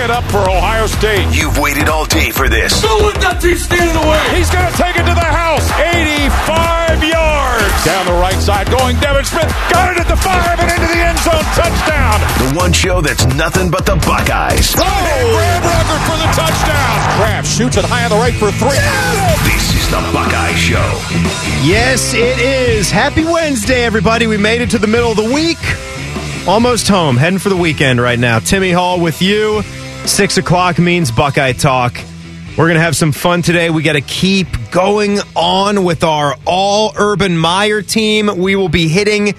it up for Ohio State. You've waited all day for this. Don't let that team stand in the way. He's going to take it to the house. 85 yards. Down the right side going Devin Smith. Got it at the 5 and into the end zone. Touchdown. The one show that's nothing but the Buckeyes. Oh, Brad Rucker for the touchdown. Kraft shoots it high on the right for 3. Yes! This is the Buckeye Show. Yes, it is. Happy Wednesday, everybody. We made it to the middle of the week. Almost home, heading for the weekend right now. Timmy Hall with you. 6 o'clock means Buckeye Talk. We're going to have some fun today. We got to keep going on with our all-Urban Meyer team. We will be hitting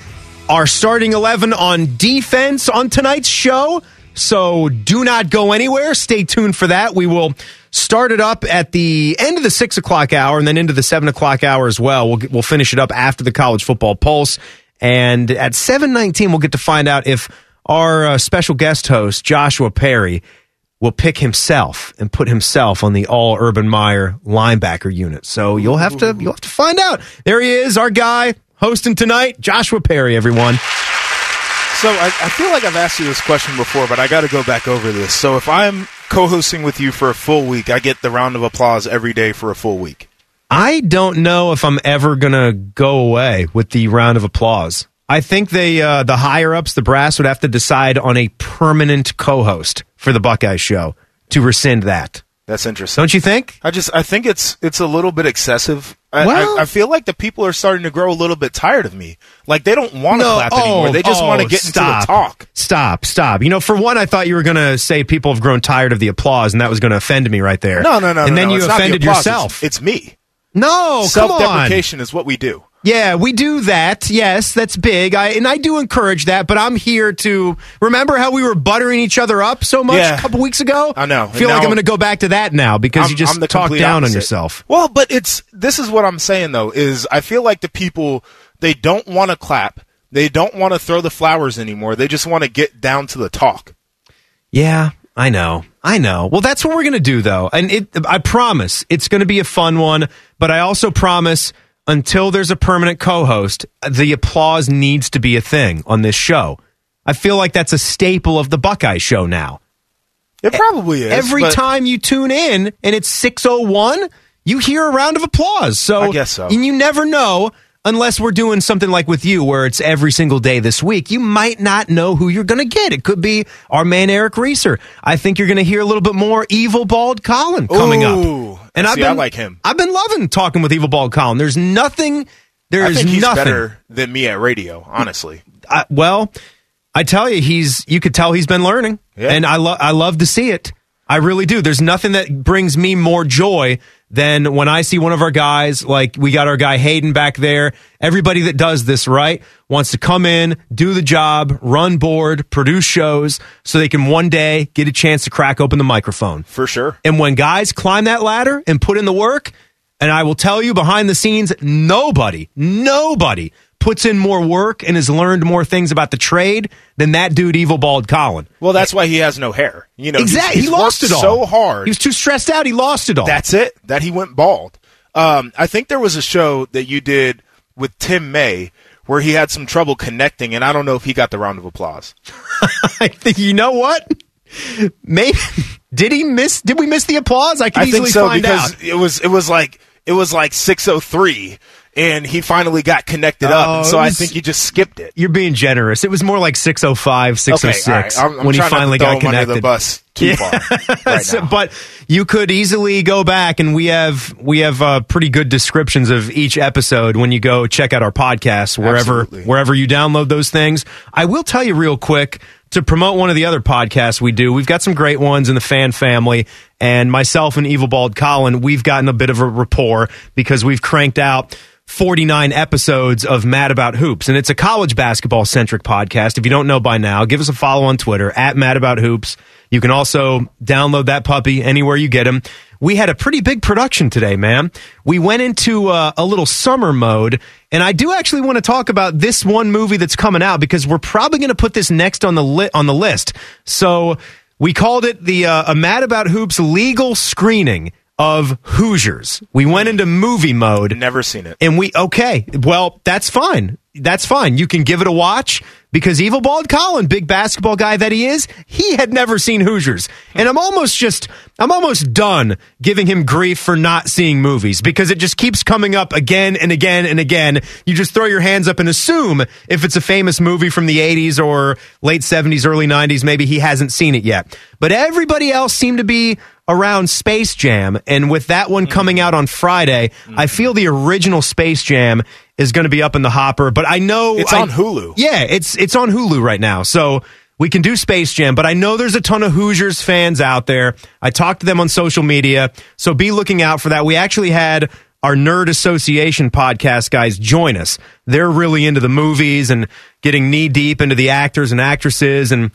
our starting 11 on defense on tonight's show, so do not go anywhere. Stay tuned for that. We will start it up at the end of the 6 o'clock hour and then into the 7 o'clock hour as well. We'll finish it up after the College Football Pulse. And at 7:19, we'll get to find out if our special guest host, Joshua Perry, will pick himself and put himself on the all-Urban Meyer linebacker unit. So you'll have to find out. There he is, our guy hosting tonight, Joshua Perry, everyone. So I feel like I've asked you this question before, but I got to go back over this. So if I'm co-hosting with you for a full week, I get the round of applause every day for a full week. I don't know if I'm ever going to go away with the round of applause. I think they, the higher-ups, the brass, would have to decide on a permanent co-host for the Buckeye Show to rescind that. That's interesting. Don't you think? I think it's a little bit excessive. I feel like the people are starting to grow a little bit tired of me. Like, they don't want to clap anymore. They just want to get into the talk. Stop. You know, for one, I thought you were going to say people have grown tired of the applause, and that was going to offend me right there. No. And then you offended yourself. It's me. No, come on. Self-deprecation is what we do. Yeah, we do that. Yes, that's big. And I do encourage that, but I'm here to remember how we were buttering each other up so much a couple weeks ago? I know. I feel like I'm going to go back to that now because you just talk down on yourself. Well, but this is what I'm saying, though, is I feel like the people, they don't want to clap. They don't want to throw the flowers anymore. They just want to get down to the talk. Yeah, I know. Well, that's what we're going to do, though. And I promise it's going to be a fun one, but I also promise until there's a permanent co-host, the applause needs to be a thing on this show. I feel like that's a staple of the Buckeye Show now. It probably is. Every time you tune in and it's 6:01, you hear a round of applause. So I guess so. And you never know unless we're doing something like with you where it's every single day this week. You might not know who you're going to get. It could be our man Eric Reeser. I think you're going to hear a little bit more Evil Bald Colin coming up. And I like him. I've been loving talking with Evil Bald Colin. He's better than me at radio, honestly. I tell you, you could tell he's been learning. Yeah. And I love to see it. I really do. There's nothing that brings me more joy than when I see one of our guys, like we got our guy Hayden back there. Everybody that does this, right, wants to come in, do the job, run board, produce shows so they can one day get a chance to crack open the microphone. For sure. And when guys climb that ladder and put in the work, and I will tell you behind the scenes, nobody puts in more work and has learned more things about the trade than that dude, Evil Bald Colin. Well, that's why he has no hair. You know, exactly. He lost it all. So hard. He was too stressed out. He lost it all. That's it. That he went bald. I think there was a show that you did with Tim May where he had some trouble connecting, and I don't know if he got the round of applause. I think you know what? Maybe did we miss the applause? I think so, because it was like 6:03. And he finally got connected up, and so I think you just skipped it. You're being generous. It was more like 6:05, 6:06 when he finally got connected. Under the bus too far right now. But you could easily go back, and we have pretty good descriptions of each episode when you go check out our podcast wherever you download those things. I will tell you real quick to promote one of the other podcasts we do. We've got some great ones in the fan family, and myself and Evil Bald Colin, we've gotten a bit of a rapport because we've cranked out 49 episodes of Mad About Hoops, and it's a college basketball centric podcast. If you don't know by now, give us a follow on Twitter at Mad About Hoops. You can also download that puppy anywhere you get him. We had a pretty big production today, man. We went into a little summer mode, and I do actually want to talk about this one movie that's coming out because we're probably going to put this next on the list. So we called it the Mad About Hoops legal screening of Hoosiers. We went into movie mode. Never seen it. And well, that's fine. That's fine. You can give it a watch because Evil Bald Colin, big basketball guy that he is, he had never seen Hoosiers. And I'm almost done giving him grief for not seeing movies because it just keeps coming up again and again and again. You just throw your hands up and assume if it's a famous movie from the 80s or late 70s, early 90s, maybe he hasn't seen it yet. But everybody else seemed to be around Space Jam. And with that one coming out on Friday, I feel the original Space Jam is going to be up in the hopper, but I know it's on Hulu. Yeah, it's on Hulu right now. So we can do Space Jam, but I know there's a ton of Hoosiers fans out there. I talked to them on social media, so be looking out for that. We actually had our Nerd Association podcast guys join us. They're really into the movies and getting knee deep into the actors and actresses and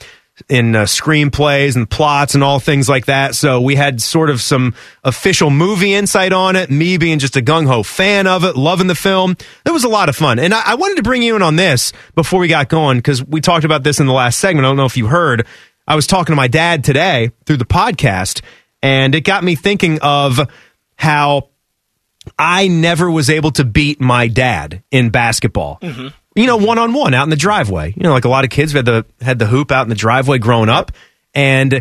in screenplays and plots and all things like that. So we had sort of some official movie insight on it, me being just a gung-ho fan of it, loving the film. It was a lot of fun. And I wanted to bring you in on this before we got going, because we talked about this in the last segment. I don't know if you heard. I was talking to my dad today through the podcast, and it got me thinking of how I never was able to beat my dad in basketball. Mm-hmm. You know, one-on-one out in the driveway. You know, like a lot of kids had the hoop out in the driveway growing up. And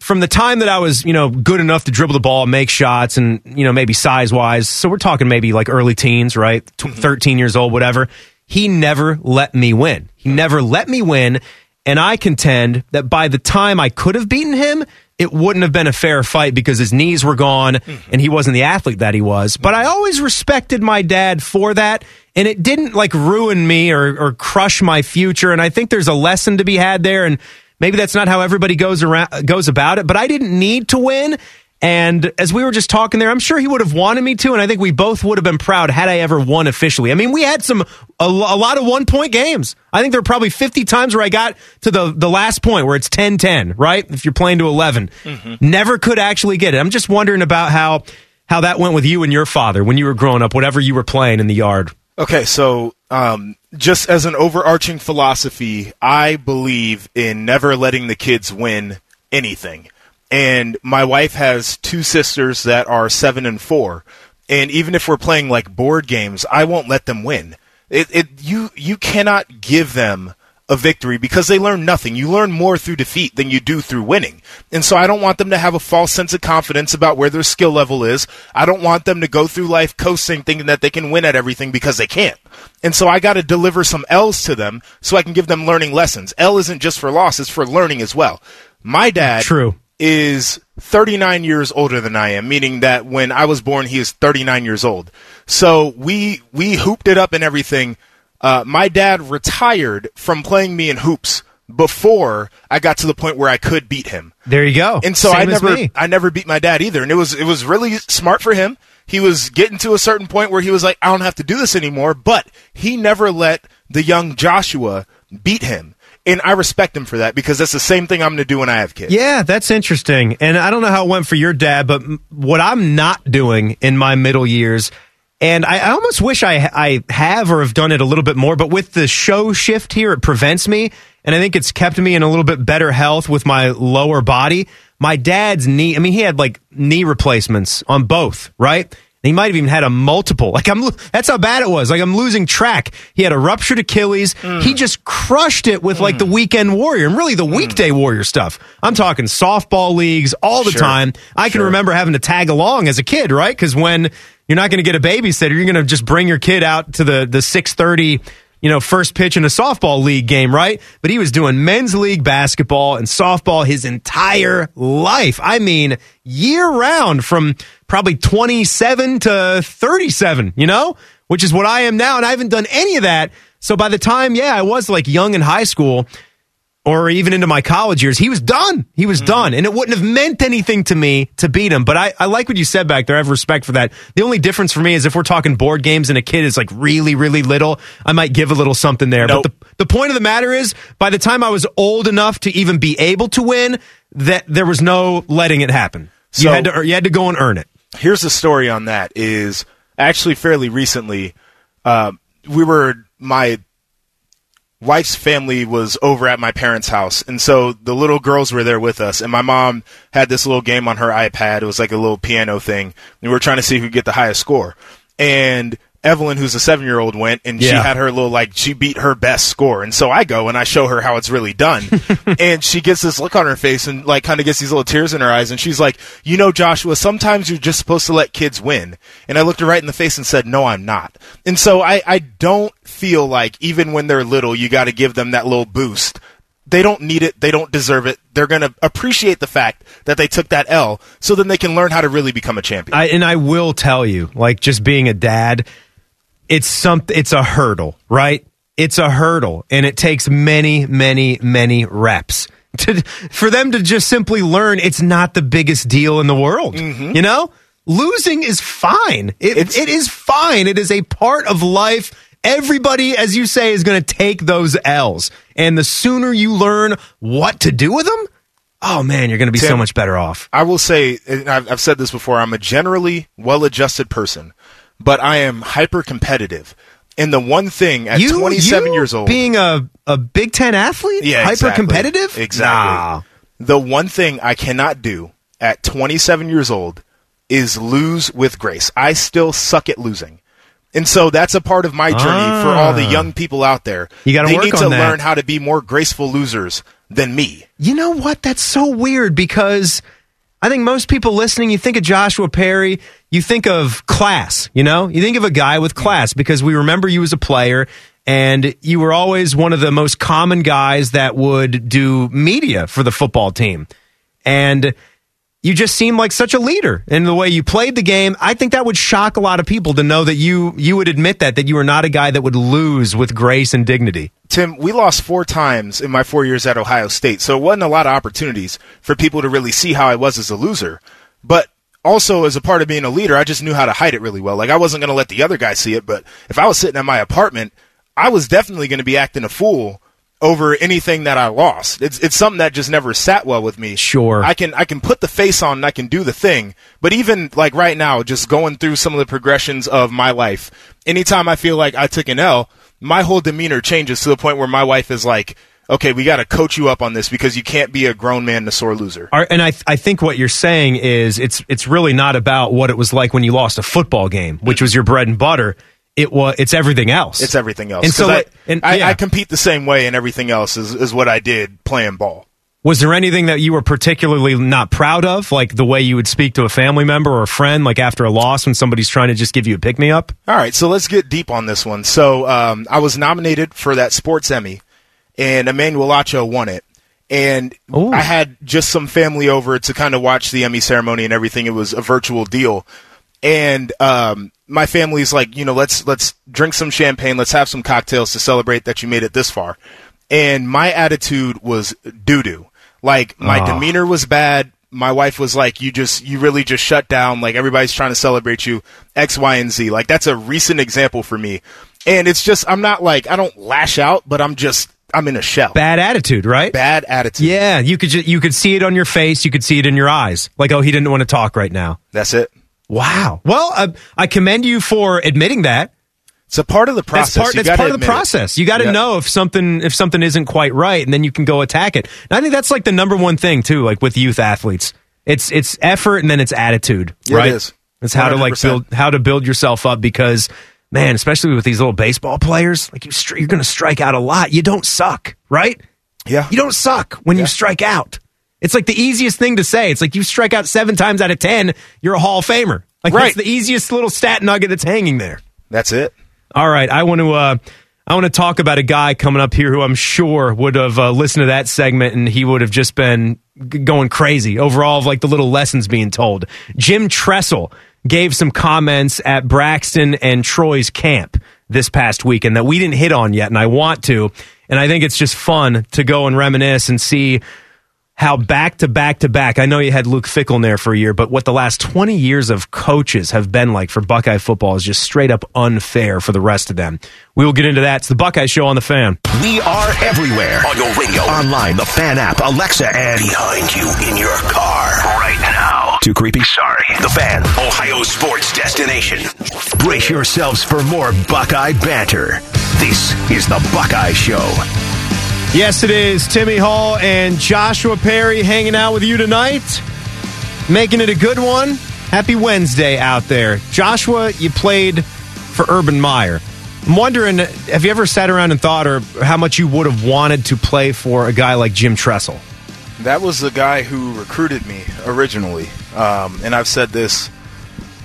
from the time that I was, you know, good enough to dribble the ball, make shots, and, you know, maybe size-wise, so we're talking maybe like early teens, right? 13 years old, whatever. He never let me win. And I contend that by the time I could have beaten him, it wouldn't have been a fair fight because his knees were gone and he wasn't the athlete that he was. But I always respected my dad for that, and it didn't like ruin me or crush my future. And I think there's a lesson to be had there, and maybe that's not how everybody goes about it. But I didn't need to win. And as we were just talking there, I'm sure he would have wanted me to, and I think we both would have been proud had I ever won officially. I mean, we had a lot of one-point games. I think there were probably 50 times where I got to the last point where it's 10-10, right? If you're playing to 11. Mm-hmm. Never could actually get it. I'm just wondering about how that went with you and your father when you were growing up, whatever you were playing in the yard. Okay, so just as an overarching philosophy, I believe in never letting the kids win anything. And my wife has two sisters that are 7 and 4. And even if we're playing like board games, I won't let them win. You cannot give them a victory because they learn nothing. You learn more through defeat than you do through winning. And so I don't want them to have a false sense of confidence about where their skill level is. I don't want them to go through life coasting thinking that they can win at everything because they can't. And so I got to deliver some L's to them so I can give them learning lessons. L isn't just for loss, it's for learning as well. My dad... True. Is 39 years older than I am, meaning that when I was born, he is 39 years old. So we hooped it up and everything. My dad retired from playing me in hoops before I got to the point where I could beat him. There you go. And so I never beat my dad either. And it was really smart for him. He was getting to a certain point where he was like, I don't have to do this anymore. But he never let the young Joshua beat him. And I respect him for that because that's the same thing I'm going to do when I have kids. Yeah, that's interesting. And I don't know how it went for your dad, but what I'm not doing in my middle years, and I almost wish I have or have done it a little bit more, but with the show shift here, it prevents me. And I think it's kept me in a little bit better health with my lower body. My dad's knee, I mean, he had like knee replacements on both, right? He might have even had a multiple. Like that's how bad it was. Like I'm losing track. He had a ruptured Achilles. He just crushed it with like the weekend warrior and really the weekday warrior stuff. I'm talking softball leagues all the time. I can remember having to tag along as a kid, right? Because when you're not going to get a babysitter, you're going to just bring your kid out to the 6:30, you know, first pitch in a softball league game, right? But he was doing men's league basketball and softball his entire life. I mean, year round from probably 27 to 37, you know, which is what I am now. And I haven't done any of that. So by the time, I was like young in high school or even into my college years, he was done. And it wouldn't have meant anything to me to beat him. But I like what you said back there. I have respect for that. The only difference for me is if we're talking board games and a kid is like really, really little, I might give a little something there. Nope. But the point of the matter is by the time I was old enough to even be able to win, that there was no letting it happen. So, you had to go and earn it. Here's the story on that is actually fairly recently. My wife's family was over at my parents' house, and so the little girls were there with us, and my mom had this little game on her iPad. It was like a little piano thing, and we were trying to see who could get the highest score. And Evelyn, who's a 7-year-old, went, and she had her little, like, she beat her best score. And so I go, and I show her how it's really done. And she gets this look on her face and, like, kind of gets these little tears in her eyes. And she's like, you know, Joshua, sometimes you're just supposed to let kids win. And I looked her right in the face and said, no, I'm not. And so I don't feel like even when they're little, you got to give them that little boost. They don't need it. They don't deserve it. They're going to appreciate the fact that they took that L so then they can learn how to really become a champion. I will tell you, like, just being a dad, it's a hurdle, right? It's a hurdle, and it takes many, many, many reps for them to just simply learn it's not the biggest deal in the world, you know? Losing is fine. It is fine. It is a part of life. Everybody, as you say, is going to take those L's. And the sooner you learn what to do with them, oh, man, you're going to be so much better off. I will say, and I've said this before, I'm a generally well-adjusted person, but I am hyper-competitive. And the one thing at 27 years old... being a Big Ten athlete? Yeah, hyper-competitive? Exactly. Nah. The one thing I cannot do at 27 years old is lose with grace. I still suck at losing. And so that's a part of my journey for all the young people out there. You gotta work on that. They need to learn how to be more graceful losers than me. You know what? That's so weird because I think most people listening, you think of Joshua Perry, you think of class, you know? You think of a guy with class because we remember you as a player and you were always one of the most common guys that would do media for the football team. And you just seem like such a leader in the way you played the game. I think that would shock a lot of people to know that you would admit that you were not a guy that would lose with grace and dignity. Tim, we lost 4 times in my 4 years at Ohio State, so it wasn't a lot of opportunities for people to really see how I was as a loser. But also, as a part of being a leader, I just knew how to hide it really well. Like, I wasn't going to let the other guy see it, but if I was sitting at my apartment, I was definitely going to be acting a fool over anything that I lost. It's something that just never sat well with me. Sure. I can put the face on and I can do the thing. But even like right now, just going through some of the progressions of my life, anytime I feel like I took an L, my whole demeanor changes to the point where my wife is like, okay, we got to coach you up on this because you can't be a grown man and a sore loser. And I think what you're saying is it's really not about what it was like when you lost a football game, which was your bread and butter. It's everything else. It's everything else. And so I compete the same way, and everything else is what I did playing ball. Was there anything that you were particularly not proud of, like the way you would speak to a family member or a friend, like after a loss when somebody's trying to just give you a pick-me-up? All right, so let's get deep on this one. So I was nominated for that Sports Emmy, and Emmanuel Acho won it. And ooh. I had just some family over to kind of watch the Emmy ceremony and everything. It was a virtual deal. And my family's like, you know, let's drink some champagne. Let's have some cocktails to celebrate that you made it this far. And my attitude was doo-doo. Like, my demeanor was bad. My wife was like, you really just shut down. Like, everybody's trying to celebrate you, X, Y, and Z. Like, that's a recent example for me. And it's just, I'm not like, I don't lash out, but I'm in a shell. Bad attitude, right? Bad attitude. Yeah, you could see it on your face. You could see it in your eyes. Like, oh, he didn't want to talk right now. That's it. Wow. Well, I commend you for admitting that. It's a part of the process. That's part of the process. You got to know if something isn't quite right, and then you can go attack it. And I think that's like the number one thing too, like with youth athletes. It's effort and then it's attitude, right? It is. It's how 100%. To like build yourself up because, man, especially with these little baseball players, like you're going to strike out a lot. You don't suck, right? Yeah. You don't suck when you strike out. It's like the easiest thing to say. It's like you strike out 7 times out of 10, you're a Hall of Famer. Like that's the easiest little stat nugget that's hanging there. That's it. All right, I want to talk about a guy coming up here who I'm sure would have listened to that segment and he would have just been going crazy over all of like the little lessons being told. Jim Tressel gave some comments at Braxton and Troy's camp this past weekend that we didn't hit on yet, and I want to. And I think it's just fun to go and reminisce and see how back to back, I know you had Luke Fickell in there for a year, but what the last 20 years of coaches have been like for Buckeye football is just straight up unfair for the rest of them. We will get into that. It's the Buckeye Show on The Fan. We are everywhere. On your radio, online, the Fan app, Alexa, and behind you in your car right now. Too creepy? Sorry. The Fan, Ohio sports destination. Brace yourselves for more Buckeye banter. This is the Buckeye Show. Yes, it is. Timmy Hall and Joshua Perry hanging out with you tonight. Making it a good one. Happy Wednesday out there. Joshua, you played for Urban Meyer. I'm wondering, have you ever sat around and thought or how much you would have wanted to play for a guy like Jim Tressel? That was the guy who recruited me originally. And I've said this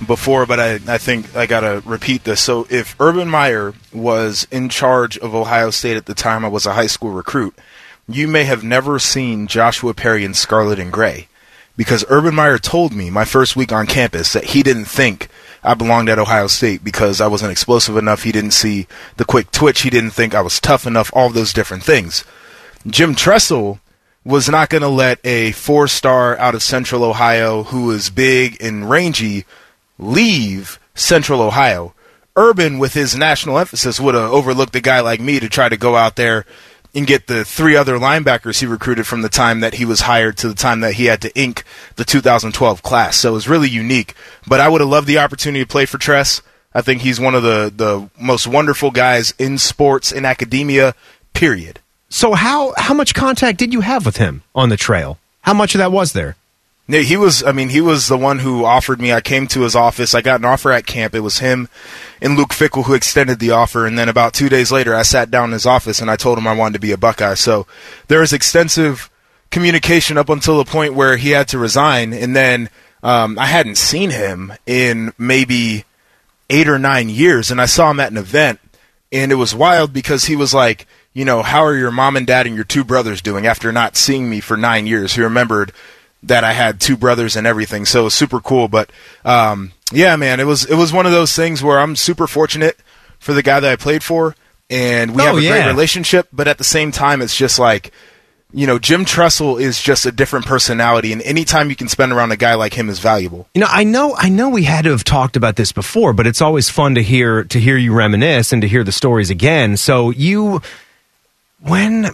before, but I think I got to repeat this. So if Urban Meyer was in charge of Ohio State at the time I was a high school recruit, you may have never seen Joshua Perry in Scarlet and Gray. Because Urban Meyer told me my first week on campus that he didn't think I belonged at Ohio State because I wasn't explosive enough. He didn't see the quick twitch. He didn't think I was tough enough, all those different things. Jim Tressel was not going to let a four-star out of Central Ohio who is big and rangy leave Central Ohio. Urban, with his national emphasis, would have overlooked a guy like me to try to go out there and get the three other linebackers he recruited from the time that he was hired to the time that he had to ink the 2012 class. So it was really unique. But I would have loved the opportunity to play for Tress. I think he's one of the most wonderful guys in sports, in academia, period. So how much contact did you have with him on the trail? How much of that was there? He was the one who offered me. I came to his office. I got an offer at camp. It was him and Luke Fickell who extended the offer. And then about 2 days later, I sat down in his office and I told him I wanted to be a Buckeye. So there was extensive communication up until the point where he had to resign. And then I hadn't seen him in maybe 8 or 9 years. And I saw him at an event. And it was wild because he was like, you know, how are your mom and dad and your two brothers doing after not seeing me for 9 years? He remembered that I had two brothers and everything. So it was super cool. But, yeah, man, it was one of those things where I'm super fortunate for the guy that I played for, and we have a great relationship. But at the same time, it's just like, you know, Jim Tressel is just a different personality, and any time you can spend around a guy like him is valuable. You know, I know we had to have talked about this before, but it's always fun to hear you reminisce and to hear the stories again. So when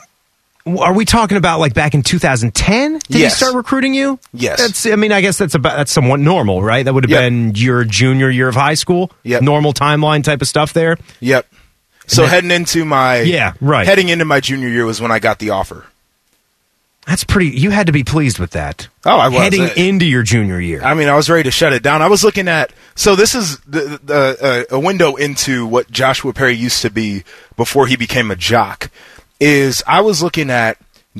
are we talking about, like, back in 2010? Did he start recruiting you? Yes. I guess that's somewhat normal, right? That would have been your junior year of high school. Yep. Normal timeline type of stuff there. Yep. So heading into my junior year was when I got the offer. That's pretty. You had to be pleased with that. Oh, I was heading into your junior year. I mean, I was ready to shut it down. I was looking at. So this is a window into what Joshua Perry used to be before he became a jock. I was looking at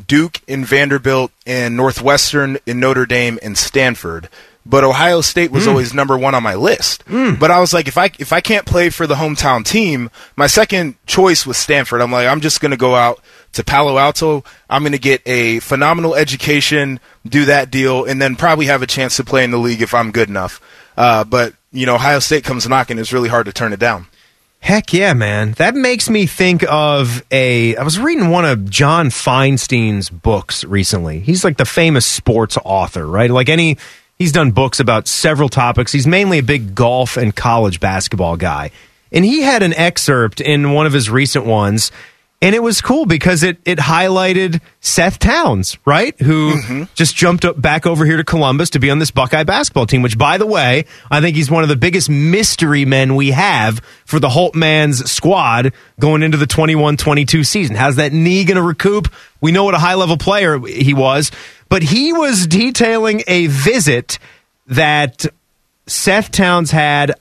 Duke and Vanderbilt and Northwestern and Notre Dame and Stanford, but Ohio State was always number one on my list. But I was like, if I can't play for the hometown team, my second choice was Stanford. I'm like, I'm just going to go out to Palo Alto. I'm going to get a phenomenal education, do that deal, and then probably have a chance to play in the league if I'm good enough. But, you know, Ohio State comes knocking. It's really hard to turn it down. Heck yeah, man. That makes me think of I was reading one of John Feinstein's books recently. He's like the famous sports author, right? Like he's done books about several topics. He's mainly a big golf and college basketball guy. And he had an excerpt in one of his recent ones, and it was cool because it highlighted Seth Towns, right? Who just jumped back over here to Columbus to be on this Buckeye basketball team, which, by the way, I think he's one of the biggest mystery men we have for the Holt Man's squad going into the 21-22 season. How's that knee going to recoup? We know what a high-level player he was, but he was detailing a visit that Seth Towns had.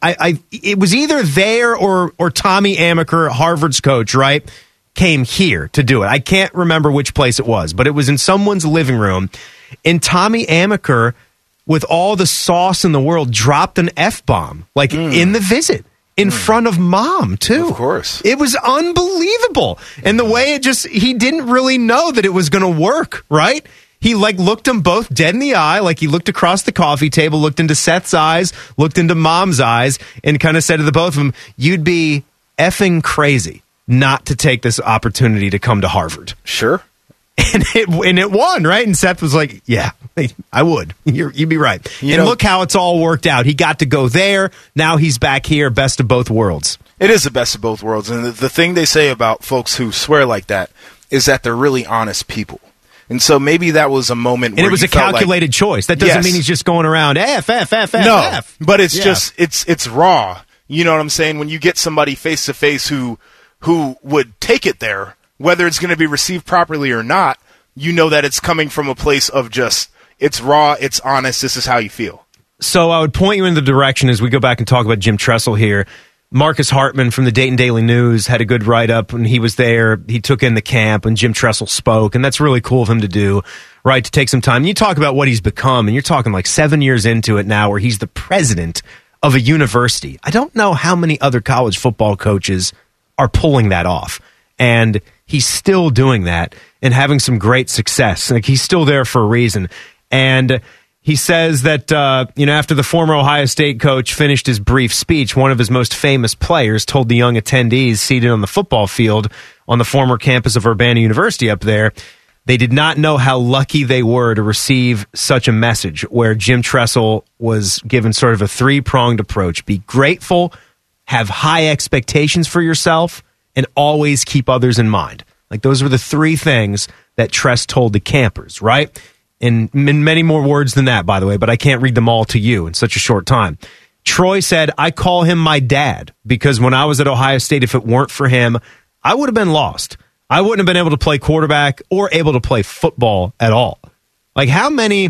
It was either there or Tommy Amaker, Harvard's coach, right? Came here to do it. I can't remember which place it was, but it was in someone's living room, and Tommy Amaker, with all the sauce in the world, dropped an F-bomb, like in the visit, in front of mom, too. Of course. It was unbelievable. And the way he didn't really know that it was going to work, right? He, like, looked them both dead in the eye, like he looked across the coffee table, looked into Seth's eyes, looked into mom's eyes, and kind of said to the both of them, "You'd be effing crazy not to take this opportunity to come to Harvard." Sure. And it won, right? And Seth was like, yeah, I would. You'd be right. You know, look how it's all worked out. He got to go there. Now he's back here. Best of both worlds. It is the best of both worlds. And the thing they say about folks who swear like that is that they're really honest people. And so maybe that was a moment where it was a calculated choice. That doesn't mean he's just going around, F. But it's just, it's raw. You know what I'm saying? When you get somebody face to face who who would take it there, whether it's going to be received properly or not, you know that it's coming from a place of just, it's raw, it's honest, this is how you feel. So I would point you in the direction as we go back and talk about Jim Tressel here. Marcus Hartman from the Dayton Daily News had a good write-up when he was there. He took in the camp and Jim Tressel spoke, and that's really cool of him to do, right, to take some time. And you talk about what he's become, and you're talking like 7 years into it now where he's the president of a university. I don't know how many other college football coaches are pulling that off, and he's still doing that and having some great success. Like, he's still there for a reason. And he says that, after the former Ohio State coach finished his brief speech, one of his most famous players told the young attendees seated on the football field on the former campus of Urbana University up there, they did not know how lucky they were to receive such a message, where Jim Tressel was given sort of a three-pronged approach. Be grateful, have high expectations for yourself, and always keep others in mind. Like, those were the three things that Tress told the campers, right? And many more words than that, by the way, but I can't read them all to you in such a short time. Troy said, I call him my dad because when I was at Ohio State, if it weren't for him, I would have been lost. I wouldn't have been able to play quarterback or able to play football at all. Like, how many,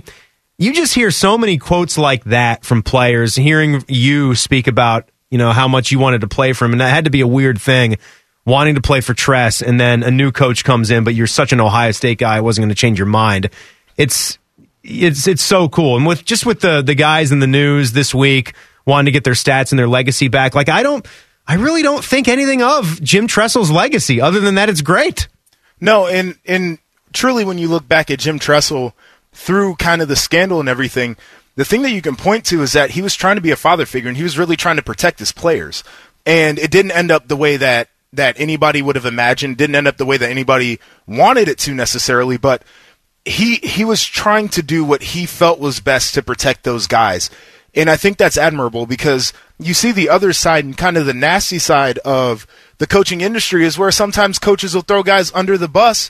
you just hear so many quotes like that from players, hearing you speak about, how much you wanted to play for him. And that had to be a weird thing, wanting to play for Tress, and then a new coach comes in, but you're such an Ohio State guy, I wasn't going to change your mind. It's so cool. And with the guys in the news this week wanting to get their stats and their legacy back, like, I really don't think anything of Jim Tressel's legacy other than that it's great. No, and truly when you look back at Jim Tressel through kind of the scandal and everything, the thing that you can point to is that he was trying to be a father figure and he was really trying to protect his players. And it didn't end up the way that anybody would have imagined, didn't end up the way that anybody wanted it to necessarily, but he was trying to do what he felt was best to protect those guys. And I think that's admirable, because you see the other side and kind of the nasty side of the coaching industry is where sometimes coaches will throw guys under the bus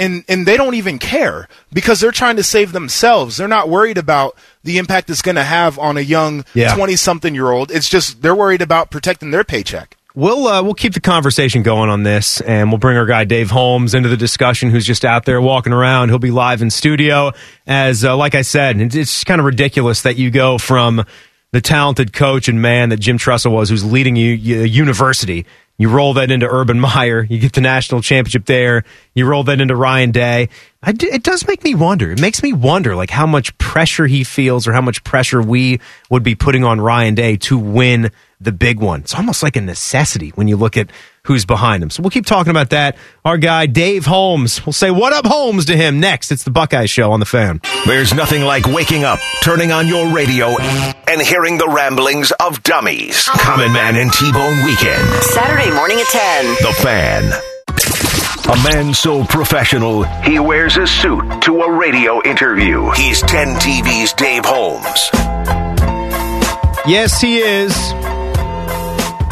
and they don't even care because they're trying to save themselves. They're not worried about the impact it's going to have on a young 20-something-year-old. It's just they're worried about protecting their paycheck. We'll keep the conversation going on this, and we'll bring our guy Dave Holmes into the discussion, who's just out there walking around. He'll be live in studio. As like I said, it's kind of ridiculous that you go from the talented coach and man that Jim Tressel was, who's leading you university. You roll that into Urban Meyer, you get the national championship there. You roll that into Ryan Day. It does make me wonder. It makes me wonder, like, how much pressure he feels, or how much pressure we would be putting on Ryan Day to win the big one. It's almost like a necessity when you look at who's behind him. So we'll keep talking about that. Our guy, Dave Holmes, we'll say, what up, Holmes, to him next. It's the Buckeye Show on the Fan. There's nothing like waking up, turning on your radio, and hearing the ramblings of dummies. Common Man and T-Bone Weekend. Saturday morning at 10. The Fan. A man so professional, he wears a suit to a radio interview. He's 10 TV's Dave Holmes. Yes, he is.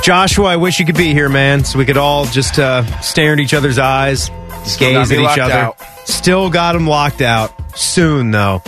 Joshua, I wish you could be here, man, so we could all just stare at each other's eyes, gaze at each other. Out. Still got him locked out. Soon, though.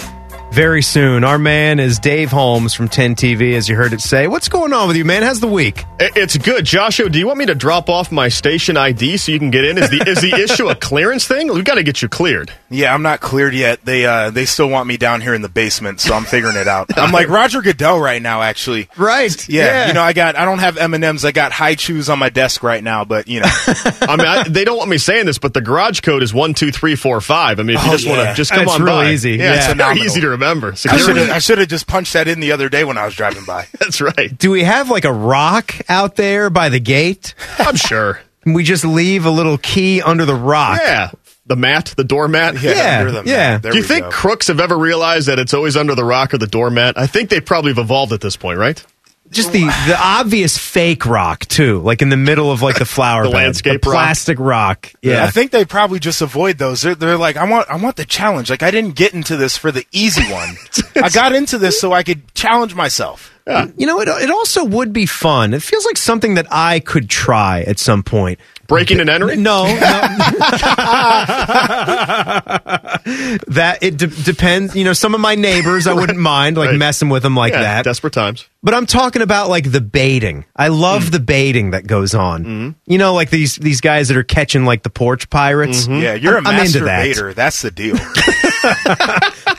Very soon. Our man is Dave Holmes from 10 TV, as you heard it say. What's going on with you, man? How's the week? It's good. Joshua, do you want me to drop off my station ID so you can get in? Is the issue a clearance thing? We've got to get you cleared. Yeah, I'm not cleared yet. They still want me down here in the basement, so I'm figuring it out. I'm like Roger Goodell right now, actually. Right. Yeah. I don't have M&Ms. I got high chews on my desk right now, but, I mean, they don't want me saying this, but the garage code is 12345. I mean, if you want to just come on by. It's really easy. Yeah, it's very easy to remember. I should have just punched that in the other day when I was driving by. That's right. Do we have like a rock out there by the gate? I'm sure. We just leave a little key under the rock. Yeah. The doormat. Yeah. Under the mat. Do you think crooks have ever realized that it's always under the rock or the doormat? I think they probably have evolved at this point, right? Just the obvious fake rock, too, like in the middle of like the flower the bed, landscape the plastic rock. Yeah, I think they probably just avoid those. They're like, I want the challenge. Like, I didn't get into this for the easy one. I got into this so I could challenge myself. Yeah. It also would be fun. It feels like something that I could try at some point. Breaking and entering? No. That, it depends. You know, some of my neighbors, I wouldn't mind, like, right, messing with them like that. Desperate times. But I'm talking about, like, the baiting. I love the baiting that goes on. You know, like these guys that are catching, like, the porch pirates. Yeah, you're a master baiter. That's the deal.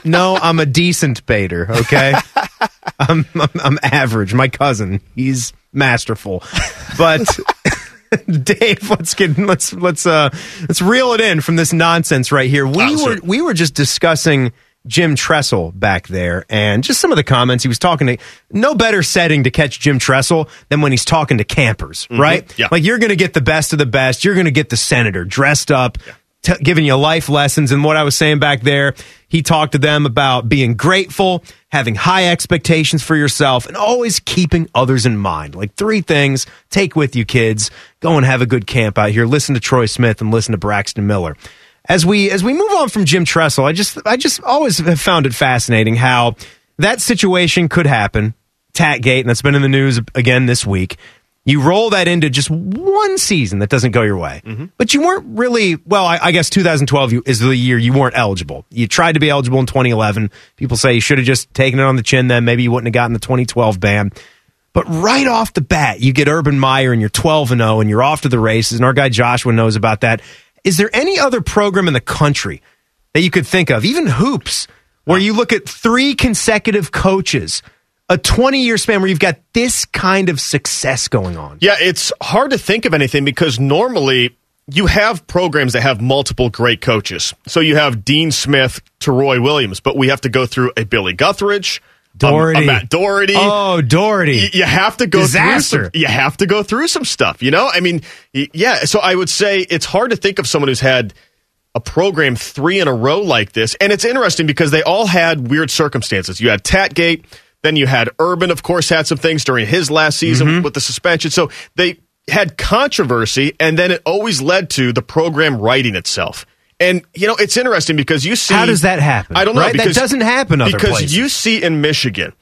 No, I'm a decent baiter, okay? I'm average. My cousin, he's masterful. But... Dave, let's reel it in from this nonsense right here. We were just discussing Jim Tressel back there, and just some of the comments he was talking to. No better setting to catch Jim Tressel than when he's talking to campers, right? Yeah. Like, you're going to get the best of the best. You're going to get the senator dressed up, giving you life lessons. And what I was saying back there, he talked to them about being grateful, having high expectations for yourself, and always keeping others in mind. Like, three things, take with you, kids. Go and have a good camp out here. Listen to Troy Smith and listen to Braxton Miller. As we move on from Jim Tressel, I just always have found it fascinating how that situation could happen. Tatgate, and that's been in the news again this week. You roll that into just one season that doesn't go your way. But you weren't really, well, I guess 2012 is the year you weren't eligible. You tried to be eligible in 2011. People say you should have just taken it on the chin then. Maybe you wouldn't have gotten the 2012 ban. But right off the bat, you get Urban Meyer and you're 12-0 and you're off to the races. And our guy Joshua knows about that. Is there any other program in the country that you could think of, even hoops, where you look at three consecutive coaches, a 20-year span where you've got this kind of success going on? Yeah, it's hard to think of anything because normally you have programs that have multiple great coaches. So you have Dean Smith to Roy Williams, but we have to go through a Billy Guthridge, Doherty. A Matt Doherty. Oh, Doherty. You have to go through some, stuff, you know? I mean, yeah, so I would say it's hard to think of someone who's had a program three in a row like this. And it's interesting because they all had weird circumstances. You had Tatgate. Then you had Urban, of course, had some things during his last season with the suspension. So they had controversy, and then it always led to the program righting itself. And, you know, it's interesting because you see... How does that happen? I don't know. Right? Because, that doesn't happen other places. Because you see in Michigan,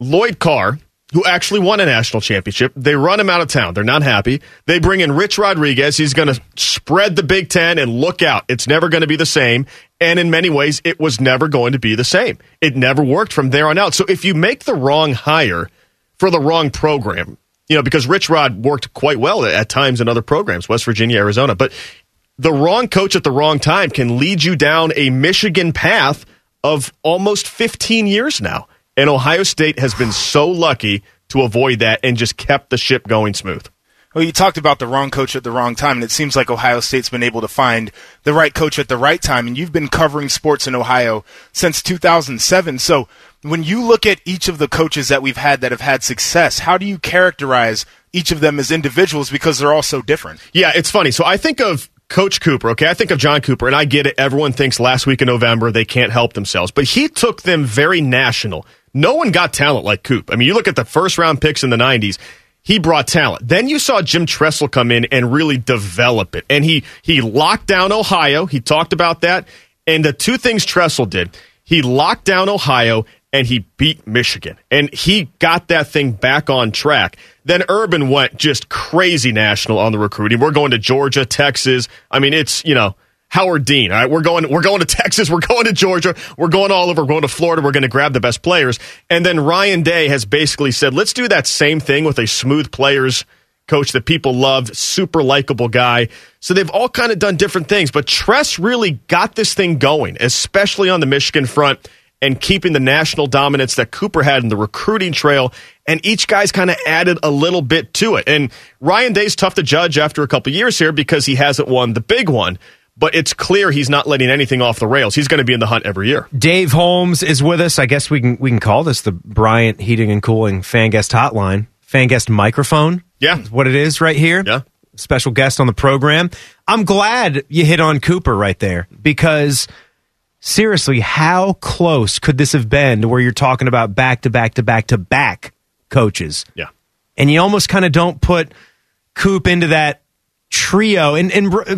Lloyd Carr, who actually won a national championship, they run him out of town. They're not happy. They bring in Rich Rodriguez. He's going to spread the Big Ten and look out. It's never going to be the same. And in many ways, it was never going to be the same. It never worked from there on out. So if you make the wrong hire for the wrong program, you know, because Rich Rod worked quite well at times in other programs, West Virginia, Arizona, but the wrong coach at the wrong time can lead you down a Michigan path of almost 15 years now. And Ohio State has been so lucky to avoid that and just kept the ship going smooth. Well, you talked about the wrong coach at the wrong time, and it seems like Ohio State's been able to find the right coach at the right time, and you've been covering sports in Ohio since 2007. So when you look at each of the coaches that we've had that have had success, how do you characterize each of them as individuals because they're all so different? Yeah, it's funny. So I think of Coach Cooper, okay? I think of John Cooper, and I get it. Everyone thinks last week in November they can't help themselves, but he took them very national. No one got talent like Coop. I mean, you look at the first-round picks in the 90s, he brought talent. Then you saw Jim Tressel come in and really develop it. And he locked down Ohio. He talked about that. And the two things Tressel did, he locked down Ohio and he beat Michigan. And he got that thing back on track. Then Urban went just crazy national on the recruiting. We're going to Georgia, Texas. I mean, it's, you know, Howard Dean, all right? We're going to Texas, we're going to Georgia, we're going all over, we're going to Florida, we're going to grab the best players. And then Ryan Day has basically said, let's do that same thing with a smooth players coach that people loved, super likable guy. So they've all kind of done different things, but Tress really got this thing going, especially on the Michigan front and keeping the national dominance that Cooper had in the recruiting trail, and each guy's kind of added a little bit to it. And Ryan Day's tough to judge after a couple years here because he hasn't won the big one. But it's clear he's not letting anything off the rails. He's going to be in the hunt every year. Dave Holmes is with us. I guess we can call this the Bryant Heating and Cooling Fan Guest Hotline. Fan Guest Microphone. Yeah. That's what it is right here. Yeah. Special guest on the program. I'm glad you hit on Cooper right there because, seriously, how close could this have been to where you're talking about back-to-back-to-back-to-back coaches? Yeah. And you almost kind of don't put Coop into that trio, and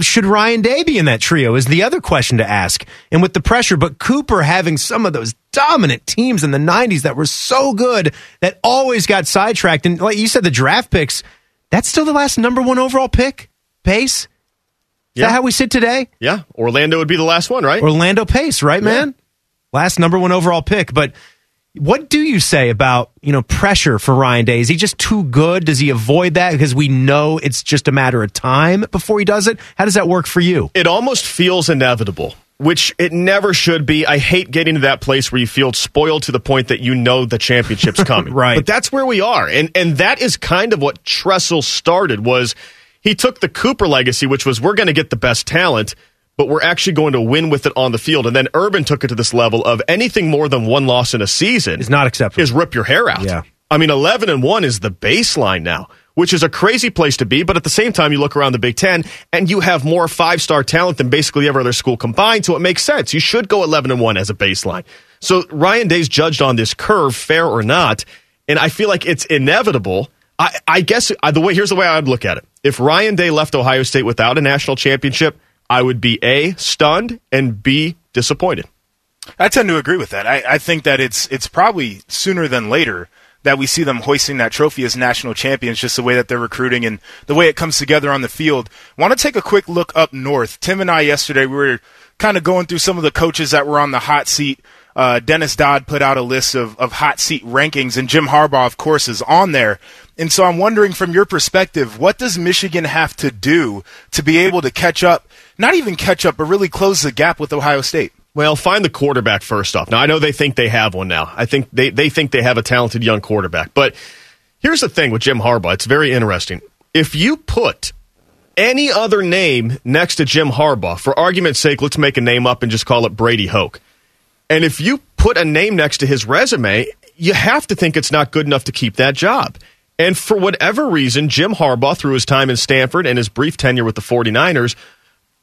should Ryan Day be in that trio is the other question to ask. And with the pressure, but Cooper having some of those dominant teams in the 90s that were so good that always got sidetracked. And like you said, the draft picks, that's still the last number one overall pick? Pace? Is that how we sit today? Yeah. Orlando would be the last one, right? Orlando Pace, right, man? Yeah. Last number one overall pick. But what do you say about, you know, pressure for Ryan Day? Is he just too good? Does he avoid that because we know it's just a matter of time before he does it? How does that work for you? It almost feels inevitable, which it never should be. I hate getting to that place where you feel spoiled to the point that you know the championship's coming. Right. But that's where we are. And that is kind of what Tressel started was he took the Cooper legacy, which was we're going to get the best talent, but we're actually going to win with it on the field. And then Urban took it to this level of anything more than one loss in a season is not acceptable. Is rip your hair out. Yeah. I mean, 11-1 is the baseline now, which is a crazy place to be. But at the same time, you look around the Big Ten and you have more five-star talent than basically every other school combined. So it makes sense. You should go 11-1 as a baseline. So Ryan Day's judged on this curve, fair or not. And I feel like it's inevitable. I guess here's the way I would look at it. If Ryan Day left Ohio State without a national championship, I would be A, stunned, and B, disappointed. I tend to agree with that. I think that it's probably sooner than later that we see them hoisting that trophy as national champions, just the way that they're recruiting and the way it comes together on the field. Want to take a quick look up north. Tim and I yesterday, we were kind of going through some of the coaches that were on the hot seat. Dennis Dodd put out a list of hot seat rankings, and Jim Harbaugh, of course, is on there. And so I'm wondering from your perspective, what does Michigan have to do to be able to catch up, not even catch up, but really close the gap with Ohio State? Well, find the quarterback first off. Now, I know they think they have one now. I think they think they have a talented young quarterback. But here's the thing with Jim Harbaugh. It's very interesting. If you put any other name next to Jim Harbaugh, for argument's sake, let's make a name up and just call it Brady Hoke. And if you put a name next to his resume, you have to think it's not good enough to keep that job. And for whatever reason, Jim Harbaugh, through his time in Stanford and his brief tenure with the 49ers,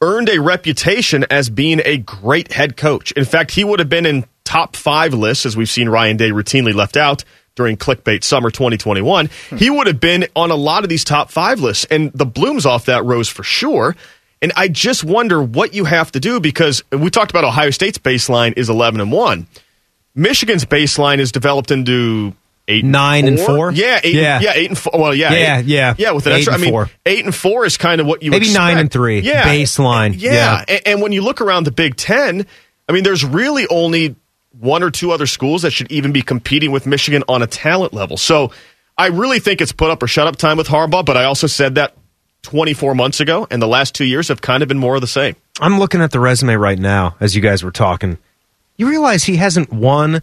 earned a reputation as being a great head coach. In fact, he would have been in top 5 lists, as we've seen Ryan Day routinely left out during clickbait summer 2021. He would have been on a lot of these top 5 lists, and the blooms off that rose for sure. And I just wonder what you have to do, because we talked about Ohio State's baseline is 11-1. Michigan's baseline is developed into 8-4? Yeah, 8-4. Well, with an extra, 8-4 is kind of what you expect. Maybe 9-3 baseline. Yeah. And when you look around the Big Ten, I mean, there's really only one or two other schools that should even be competing with Michigan on a talent level. So I really think it's put up or shut up time with Harbaugh, but I also said that 24 months ago, and the last 2 years have kind of been more of the same. I'm looking at the resume right now as you guys were talking. You realize he hasn't won,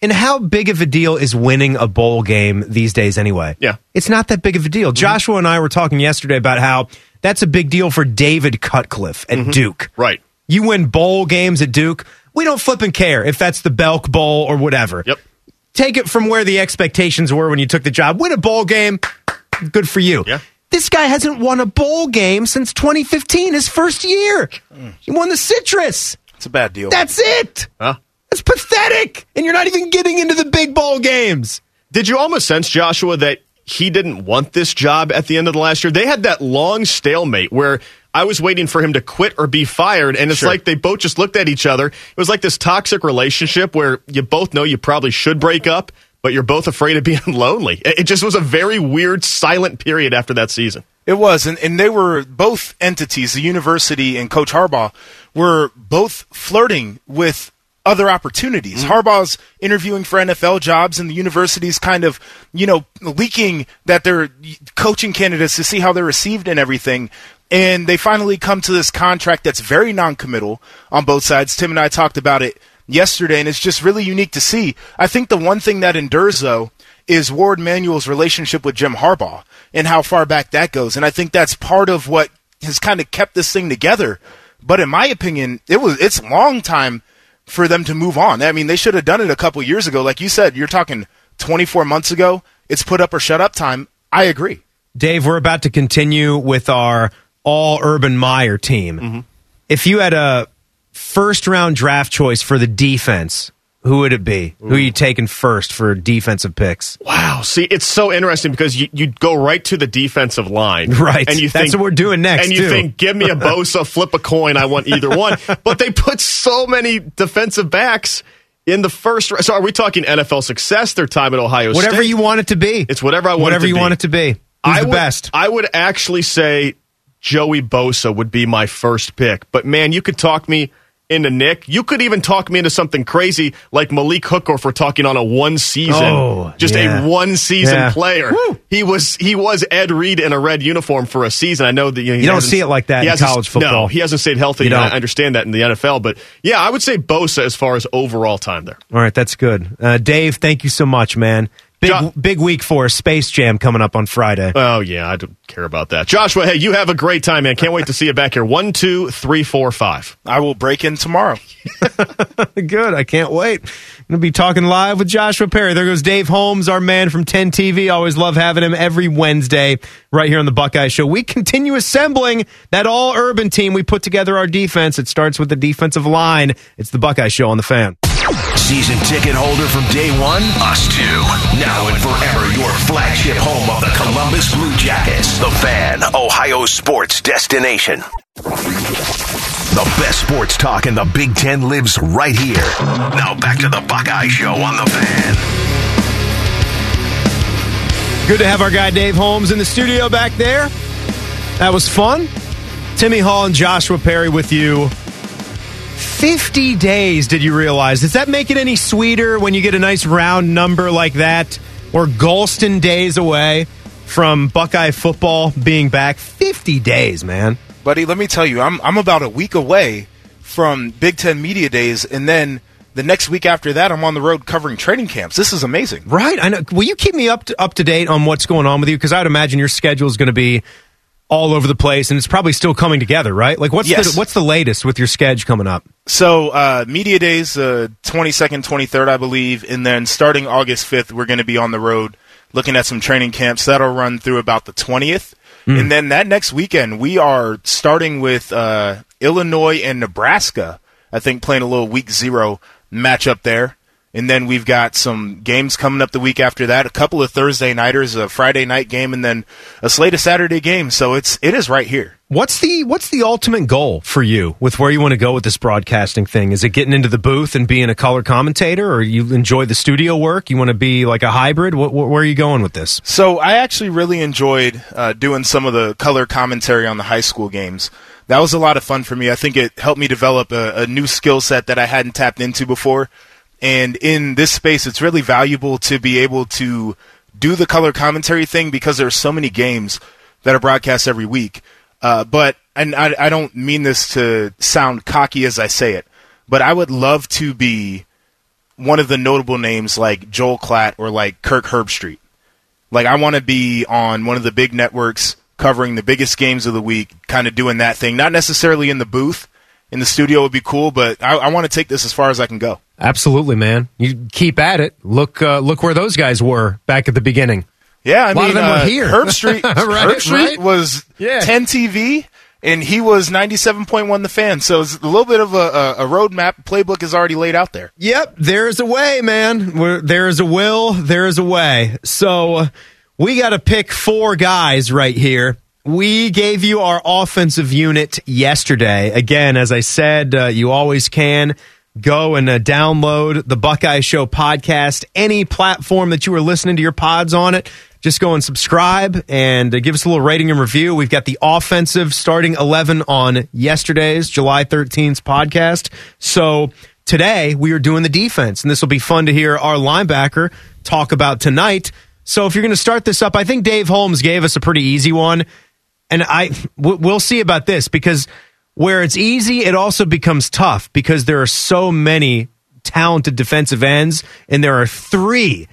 and how big of a deal is winning a bowl game these days anyway? Yeah. It's not that big of a deal. Mm-hmm. Joshua and I were talking yesterday about how that's a big deal for David Cutcliffe at Duke. Right. You win bowl games at Duke, we don't flip and care if that's the Belk Bowl or whatever. Yep. Take it from where the expectations were when you took the job. Win a bowl game, good for you. Yeah. This guy hasn't won a bowl game since 2015, his first year. He won the Citrus. It's a bad deal. That's it. Huh? That's pathetic. And you're not even getting into the big bowl games. Did you almost sense, Joshua, that he didn't want this job at the end of the last year? They had that long stalemate where I was waiting for him to quit or be fired, and it's like they both just looked at each other. It was like this toxic relationship where you both know you probably should break up, but you're both afraid of being lonely. It just was a very weird, silent period after that season. It was, and they were both entities, the university and Coach Harbaugh, were both flirting with other opportunities. Mm-hmm. Harbaugh's interviewing for NFL jobs, and the university's kind of, you know, leaking that they're coaching candidates to see how they're received and everything. And they finally come to this contract that's very noncommittal on both sides. Tim and I talked about it yesterday, and it's just really unique to see. I think the one thing that endures, though, is Ward Manuel's relationship with Jim Harbaugh and how far back that goes. And I think that's part of what has kind of kept this thing together. But in my opinion, it's a long time for them to move on. I mean, they should have done it a couple years ago. Like you said, you're talking 24 months ago. It's put up or shut up time. I agree. Dave, we're about to continue with our all-Urban Meyer team. Mm-hmm. If you had a first-round draft choice for the defense, who would it be? Ooh. Who are you taking first for defensive picks? Wow. See, it's so interesting because you go right to the defensive line. Right. And you think, that's what we're doing next, and you think, give me a Bosa, flip a coin, I want either one. But they put so many defensive backs in the first round. So are we talking NFL success, their time at Ohio State? Whatever you want it to be. It's whatever I want it to be. Who's the best? I would actually say Joey Bosa would be my first pick. But, man, you could talk me into Nick. You could even talk me into something crazy like Malik Hooker for talking on a one-season, a one-season player. Woo. He was Ed Reed in a red uniform for a season. I know that you don't see it like that in college football. No, he hasn't stayed healthy. And I understand that in the NFL. But, yeah, I would say Bosa as far as overall time there. All right, that's good. Dave, thank you so much, man. Big week for Space Jam coming up on Friday. Oh, yeah, I don't care about that. Joshua, hey, you have a great time, man. Can't wait to see you back here. 1, 2, 3, 4, 5. I will break in tomorrow. Good, I can't wait. I'm going to be talking live with Joshua Perry. There goes Dave Holmes, our man from 10 TV. Always love having him every Wednesday right here on the Buckeye Show. We continue assembling that all-urban team. We put together our defense. It starts with the defensive line. It's the Buckeye Show on the Fan. Season ticket holder from day one, us two. Now and forever, your flagship home of the Columbus Blue Jackets. The Fan, Ohio sports destination. The best sports talk in the Big Ten lives right here. Now back to the Buckeye Show on the Fan. Good to have our guy Dave Holmes in the studio back there. That was fun. Timmy Hall and Joshua Perry with you. 50 days, did you realize? Does that make it any sweeter when you get a nice round number like that? Or Golston days away from Buckeye football being back? 50 days, man. Buddy, let me tell you, I'm about a week away from Big Ten Media Days, and then the next week after that, I'm on the road covering training camps. This is amazing. Right. I know. Will you keep me up to date on what's going on with you? Because I would imagine your schedule is going to be all over the place, and it's probably still coming together, right? Like, what's the latest with your schedule coming up? So, Media Days, 22nd, 23rd, I believe, and then starting August 5th, we're going to be on the road looking at some training camps. That'll run through about the 20th, and then that next weekend, we are starting with Illinois and Nebraska, I think, playing a little Week 0 matchup there. And then we've got some games coming up the week after that, a couple of Thursday-nighters, a Friday night game, and then a slate of Saturday games. So it is right here. What's the ultimate goal for you with where you want to go with this broadcasting thing? Is it getting into the booth and being a color commentator, or you enjoy the studio work? You want to be like a hybrid? Where are you going with this? So I actually really enjoyed doing some of the color commentary on the high school games. That was a lot of fun for me. I think it helped me develop a new skill set that I hadn't tapped into before. And in this space, it's really valuable to be able to do the color commentary thing because there are so many games that are broadcast every week. But I don't mean this to sound cocky as I say it, but I would love to be one of the notable names like Joel Klatt or like Kirk Herbstreit. Like, I want to be on one of the big networks covering the biggest games of the week, kind of doing that thing. Not necessarily in the booth. In the studio would be cool, but I want to take this as far as I can go. Absolutely, man. You keep at it. Look where those guys were back at the beginning. Yeah, I mean, a lot of them were here. Herbstreit right? was 10 TV, and he was 97.1 The Fan. So it's a little bit of a roadmap. Playbook is already laid out there. Yep, there is a way, man. There is a will. There is a way. So we got to pick four guys right here. We gave you our offensive unit yesterday. Again, as I said, you always can go and download the Buckeye Show podcast. Any platform that you are listening to your pods on it, just go and subscribe and give us a little rating and review. We've got the offensive starting 11 on yesterday's July 13th podcast. So today we are doing the defense, and this will be fun to hear our linebacker talk about tonight. So if you're going to start this up, I think Dave Holmes gave us a pretty easy one. And we'll see about this, because where it's easy, it also becomes tough because there are so many talented defensive ends, and there are three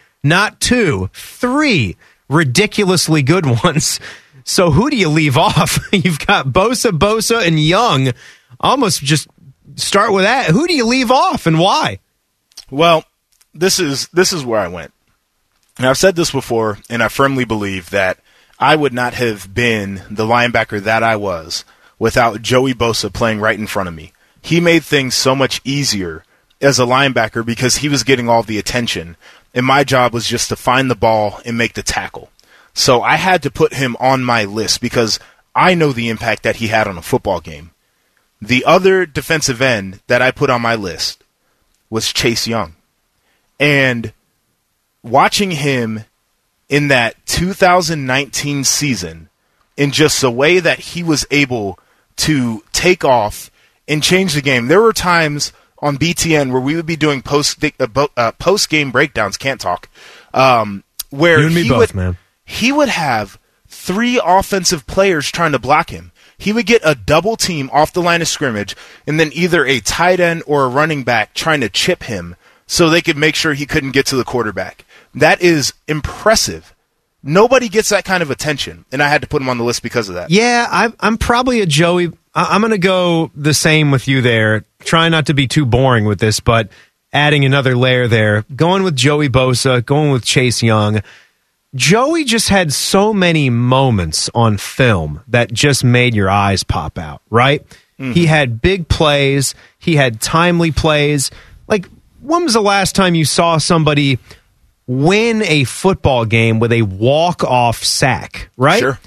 ridiculously good ones. So who do you leave off? You've got Bosa, and Young. Almost just start with that. Who do you leave off and why? Well, this is where I went. And I've said this before, and I firmly believe that I would not have been the linebacker that I was without Joey Bosa playing right in front of me. He made things so much easier as a linebacker because he was getting all the attention, and my job was just to find the ball and make the tackle. So I had to put him on my list because I know the impact that he had on a football game. The other defensive end that I put on my list was Chase Young. And watching him in that 2019 season in just the way that he was able to take off and change the game. There were times on BTN where we would be doing post-game breakdowns, where he would have three offensive players trying to block him. He would get a double team off the line of scrimmage, and then either a tight end or a running back trying to chip him so they could make sure he couldn't get to the quarterback. That is impressive. Nobody gets that kind of attention, and I had to put him on the list because of that. Yeah, I'm probably a Joey. I'm going to go the same with you there. Try not to be too boring with this, but adding another layer there. Going with Joey Bosa, going with Chase Young. Joey just had so many moments on film that just made your eyes pop out, right? Mm-hmm. He had big plays. He had timely plays. Like, when was the last time you saw somebody win a football game with a walk-off sack, right? Sure.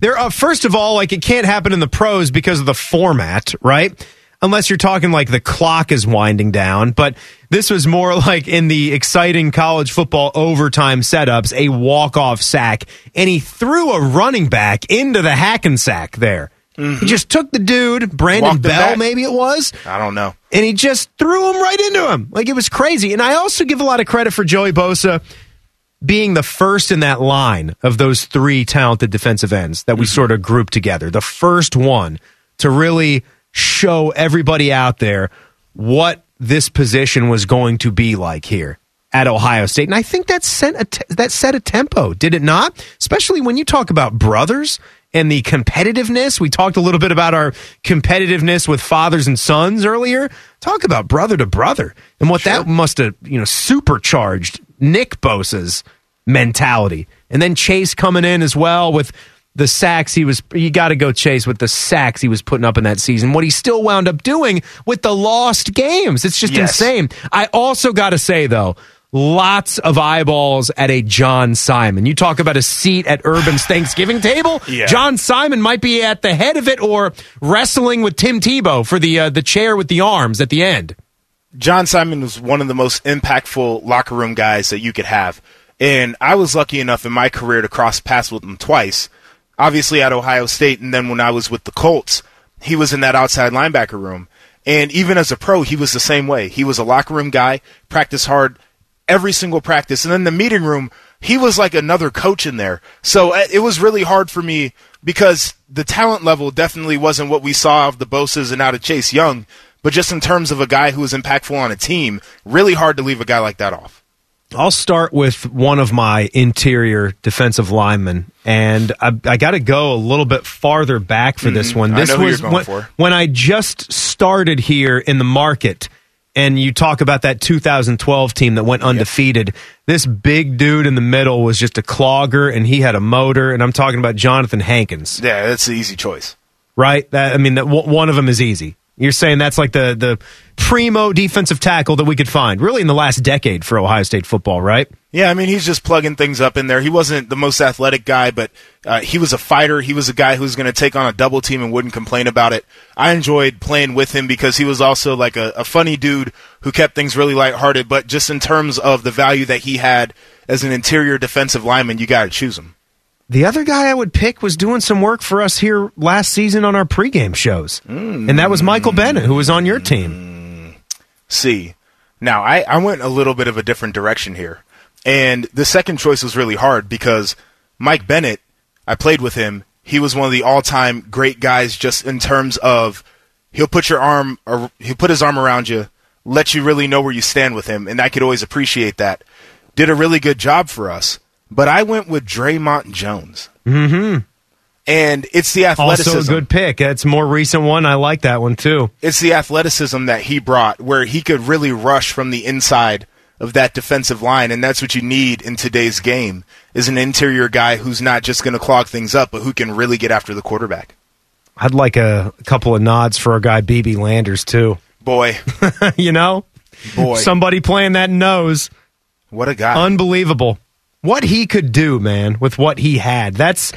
There are, first of all, like, it can't happen in the pros because of the format, right? Unless you're talking like the clock is winding down, but this was more like in the exciting college football overtime setups, a walk-off sack, and he threw a running back into the hackensack there. Mm-hmm. He just took the dude, Brandon Walked Bell maybe it was. I don't know. And he just threw him right into him. Like, it was crazy. And I also give a lot of credit for Joey Bosa being the first in that line of those three talented defensive ends that we sort of grouped together. The first one to really show everybody out there what this position was going to be like here at Ohio State. And I think that set a tempo, did it not? Especially when you talk about brothers and the competitiveness. We talked a little bit about our competitiveness with fathers and sons earlier. Talk about brother to brother and what that must have, supercharged Nick Bosa's mentality. And then Chase coming in as well with the sacks he was putting up in that season, what he still wound up doing with the lost games. It's just insane. I also got to say, though, lots of eyeballs at a John Simon. You talk about a seat at Urban's Thanksgiving table. Yeah. John Simon might be at the head of it or wrestling with Tim Tebow for the chair with the arms at the end. John Simon was one of the most impactful locker room guys that you could have. And I was lucky enough in my career to cross paths with him twice. Obviously at Ohio State, and then when I was with the Colts, he was in that outside linebacker room. And even as a pro, he was the same way. He was a locker room guy, practiced hard every single practice. And then the meeting room, he was like another coach in there. So it was really hard for me because the talent level definitely wasn't what we saw of the Bosas and out of Chase Young. But just in terms of a guy who was impactful on a team, really hard to leave a guy like that off. I'll start with one of my interior defensive linemen, and I got to go a little bit farther back for this one. This was when I just started here in the market, and you talk about that 2012 team that went undefeated. Yep. This big dude in the middle was just a clogger, and he had a motor, and I'm talking about Jonathan Hankins. Yeah, that's an easy choice. Right? One of them is easy. You're saying that's like the primo defensive tackle that we could find, really in the last decade for Ohio State football, right? Yeah, I mean, he's just plugging things up in there. He wasn't the most athletic guy, but he was a fighter. He was a guy who was going to take on a double team and wouldn't complain about it. I enjoyed playing with him because he was also like a funny dude who kept things really lighthearted, but just in terms of the value that he had as an interior defensive lineman, you got to choose him. The other guy I would pick was doing some work for us here last season on our pregame shows. And that was Michael Bennett, who was on your team. See, now I went a little bit of a different direction here. And the second choice was really hard because Mike Bennett, I played with him. He was one of the all-time great guys just in terms of he'll put his arm around you, let you really know where you stand with him. And I could always appreciate that. Did a really good job for us. But I went with Draymond Jones. Mm-hmm. And it's the athleticism. Also a good pick. It's a more recent one. I like that one, too. It's the athleticism that he brought where he could really rush from the inside of that defensive line, and that's what you need in today's game is an interior guy who's not just going to clog things up, but who can really get after the quarterback. I'd like a couple of nods for our guy, BB Landers, too. Boy. Boy. Somebody playing that nose. What a guy. Unbelievable. What he could do, man, with what he had. That's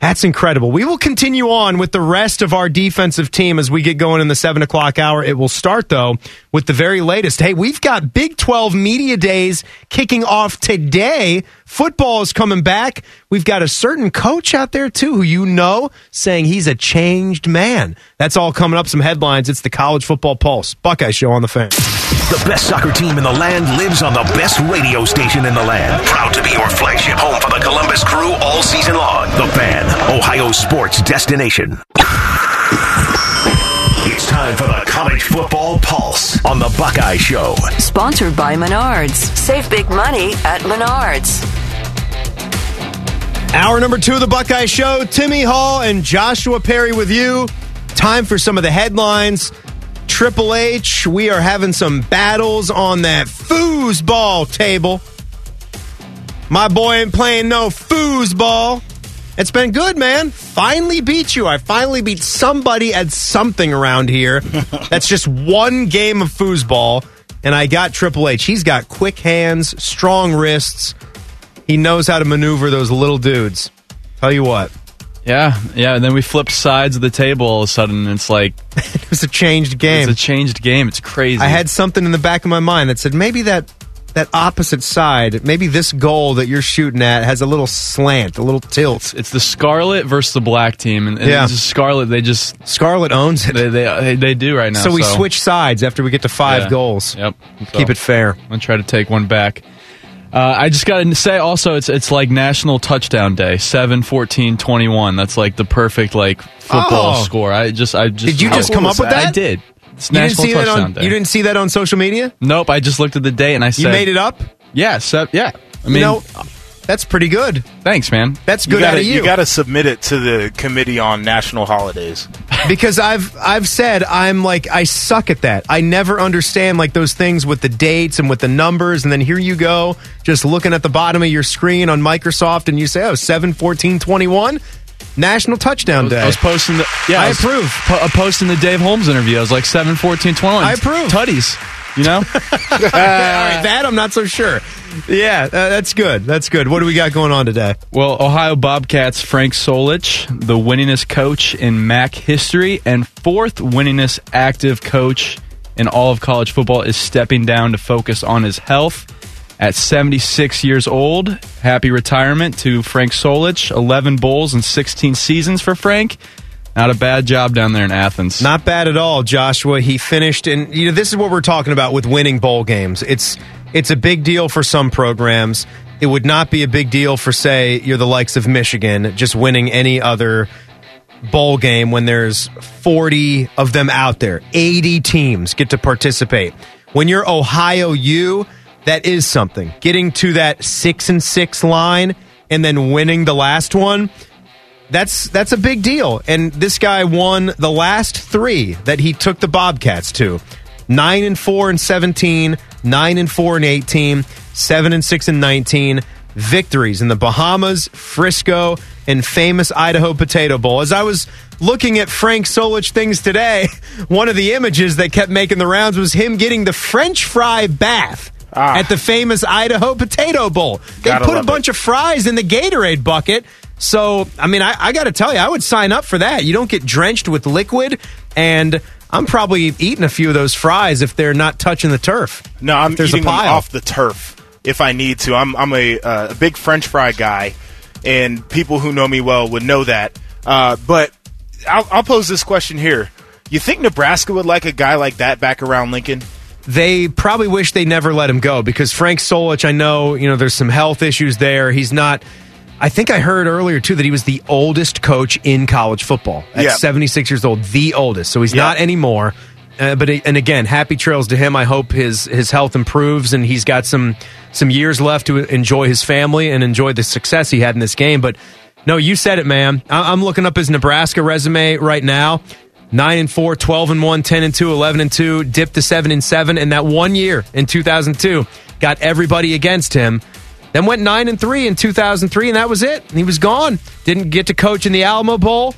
That's incredible. We will continue on with the rest of our defensive team as we get going in the 7 o'clock hour. It will start, though, with the very latest. Hey, we've got Big 12 Media Days kicking off today. Football is coming back. We've got a certain coach out there, too, who you know, saying he's a changed man. That's all coming up. Some headlines. It's the College Football Pulse. Buckeye Show on the Fan. The best soccer team in the land lives on the best radio station in the land. Proud to be your flagship home for the Columbus Crew all season long. The Fan, Ohio sports destination. It's time for the College Football Pulse on the Buckeye Show. Sponsored by Menards. Save big money at Menards. Hour number 2 of the Buckeye Show. Timmy Hall and Joshua Perry with you. Time for some of the headlines. Triple H, we are having some battles on that foosball table. My boy ain't playing no foosball. It's been good, man. Finally beat you. I finally beat somebody at something around here. That's just one game of foosball, and I got Triple H. He's got quick hands, strong wrists. He knows how to maneuver those little dudes. Tell you what. Yeah, and then we flipped sides of the table all of a sudden, and it's like... It was a changed game. It's a changed game. It's crazy. I had something in the back of my mind that said, maybe that opposite side, maybe this goal that you're shooting at has a little slant, a little tilt. It's the Scarlet versus the black team, and yeah. It's just Scarlet, they just... Scarlet owns it. They do right now. So we switch sides after we get to 5 goals. Yep. So, keep it fair. I'm going to try to take one back. I just got to say also, it's like National Touchdown Day, 7-14-21. That's like the perfect football score. I just Did you just come up with that? I did. It's National Touchdown Day. You didn't see that on social media? Nope, I just looked at the day and I said... You made it up? Yeah, yeah. I mean, that's pretty good. Thanks, man. That's good out of you. You got to submit it to the Committee on National Holidays. Because I've said I suck at that. I never understand those things with the dates and with the numbers, and then here you go just looking at the bottom of your screen on Microsoft and you say 7-14-21 National Touchdown Day. I was posting approve. Posting the Dave Holmes interview. I was 7-14-21. I approve. Tutties. You know? All right, that I'm not so sure. Yeah, that's good. That's good. What do we got going on today? Well, Ohio Bobcats Frank Solich, the winningest coach in MAC history and fourth winningest active coach in all of college football, is stepping down to focus on his health at 76 years old. Happy retirement to Frank Solich. 11 bowls and 16 seasons for Frank. Not a bad job down there in Athens. Not bad at all, Joshua. He finished, and this is what we're talking about with winning bowl games. It's a big deal for some programs. It would not be a big deal for, say, you're the likes of Michigan, just winning any other bowl game when there's 40 of them out there. 80 teams get to participate. When you're Ohio U, that is something. Getting to that 6-6 line and then winning the last one. That's a big deal, and this guy won the last 3 that he took the Bobcats to. 9-4-17, 9-4-18, 7-6-19. Victories in the Bahamas, Frisco, and famous Idaho Potato Bowl. As I was looking at Frank Solich things today, one of the images that kept making the rounds was him getting the French fry bath at the famous Idaho Potato Bowl. They put a bunch of fries in the Gatorade bucket. So, I got to tell you, I would sign up for that. You don't get drenched with liquid, and I'm probably eating a few of those fries if they're not touching the turf. No, I'm eating them off the turf if I need to. I'm a big French fry guy, and people who know me well would know that. But I'll pose this question here. You think Nebraska would like a guy like that back around Lincoln? They probably wish they never let him go, because Frank Solich, I know, there's some health issues there. He's not... I think I heard earlier, too, that he was the oldest coach in college football at 76 years old, the oldest. So he's not anymore. And again, happy trails to him. I hope his health improves and he's got some years left to enjoy his family and enjoy the success he had in this game. But no, you said it, man. I'm looking up his Nebraska resume right now. 9-4, 12-1, 10-2, 11-2, dipped to 7-7. And that one year in 2002 got everybody against him. Then went 9-3 in 2003, and that was it. He was gone. Didn't get to coach in the Alamo Bowl.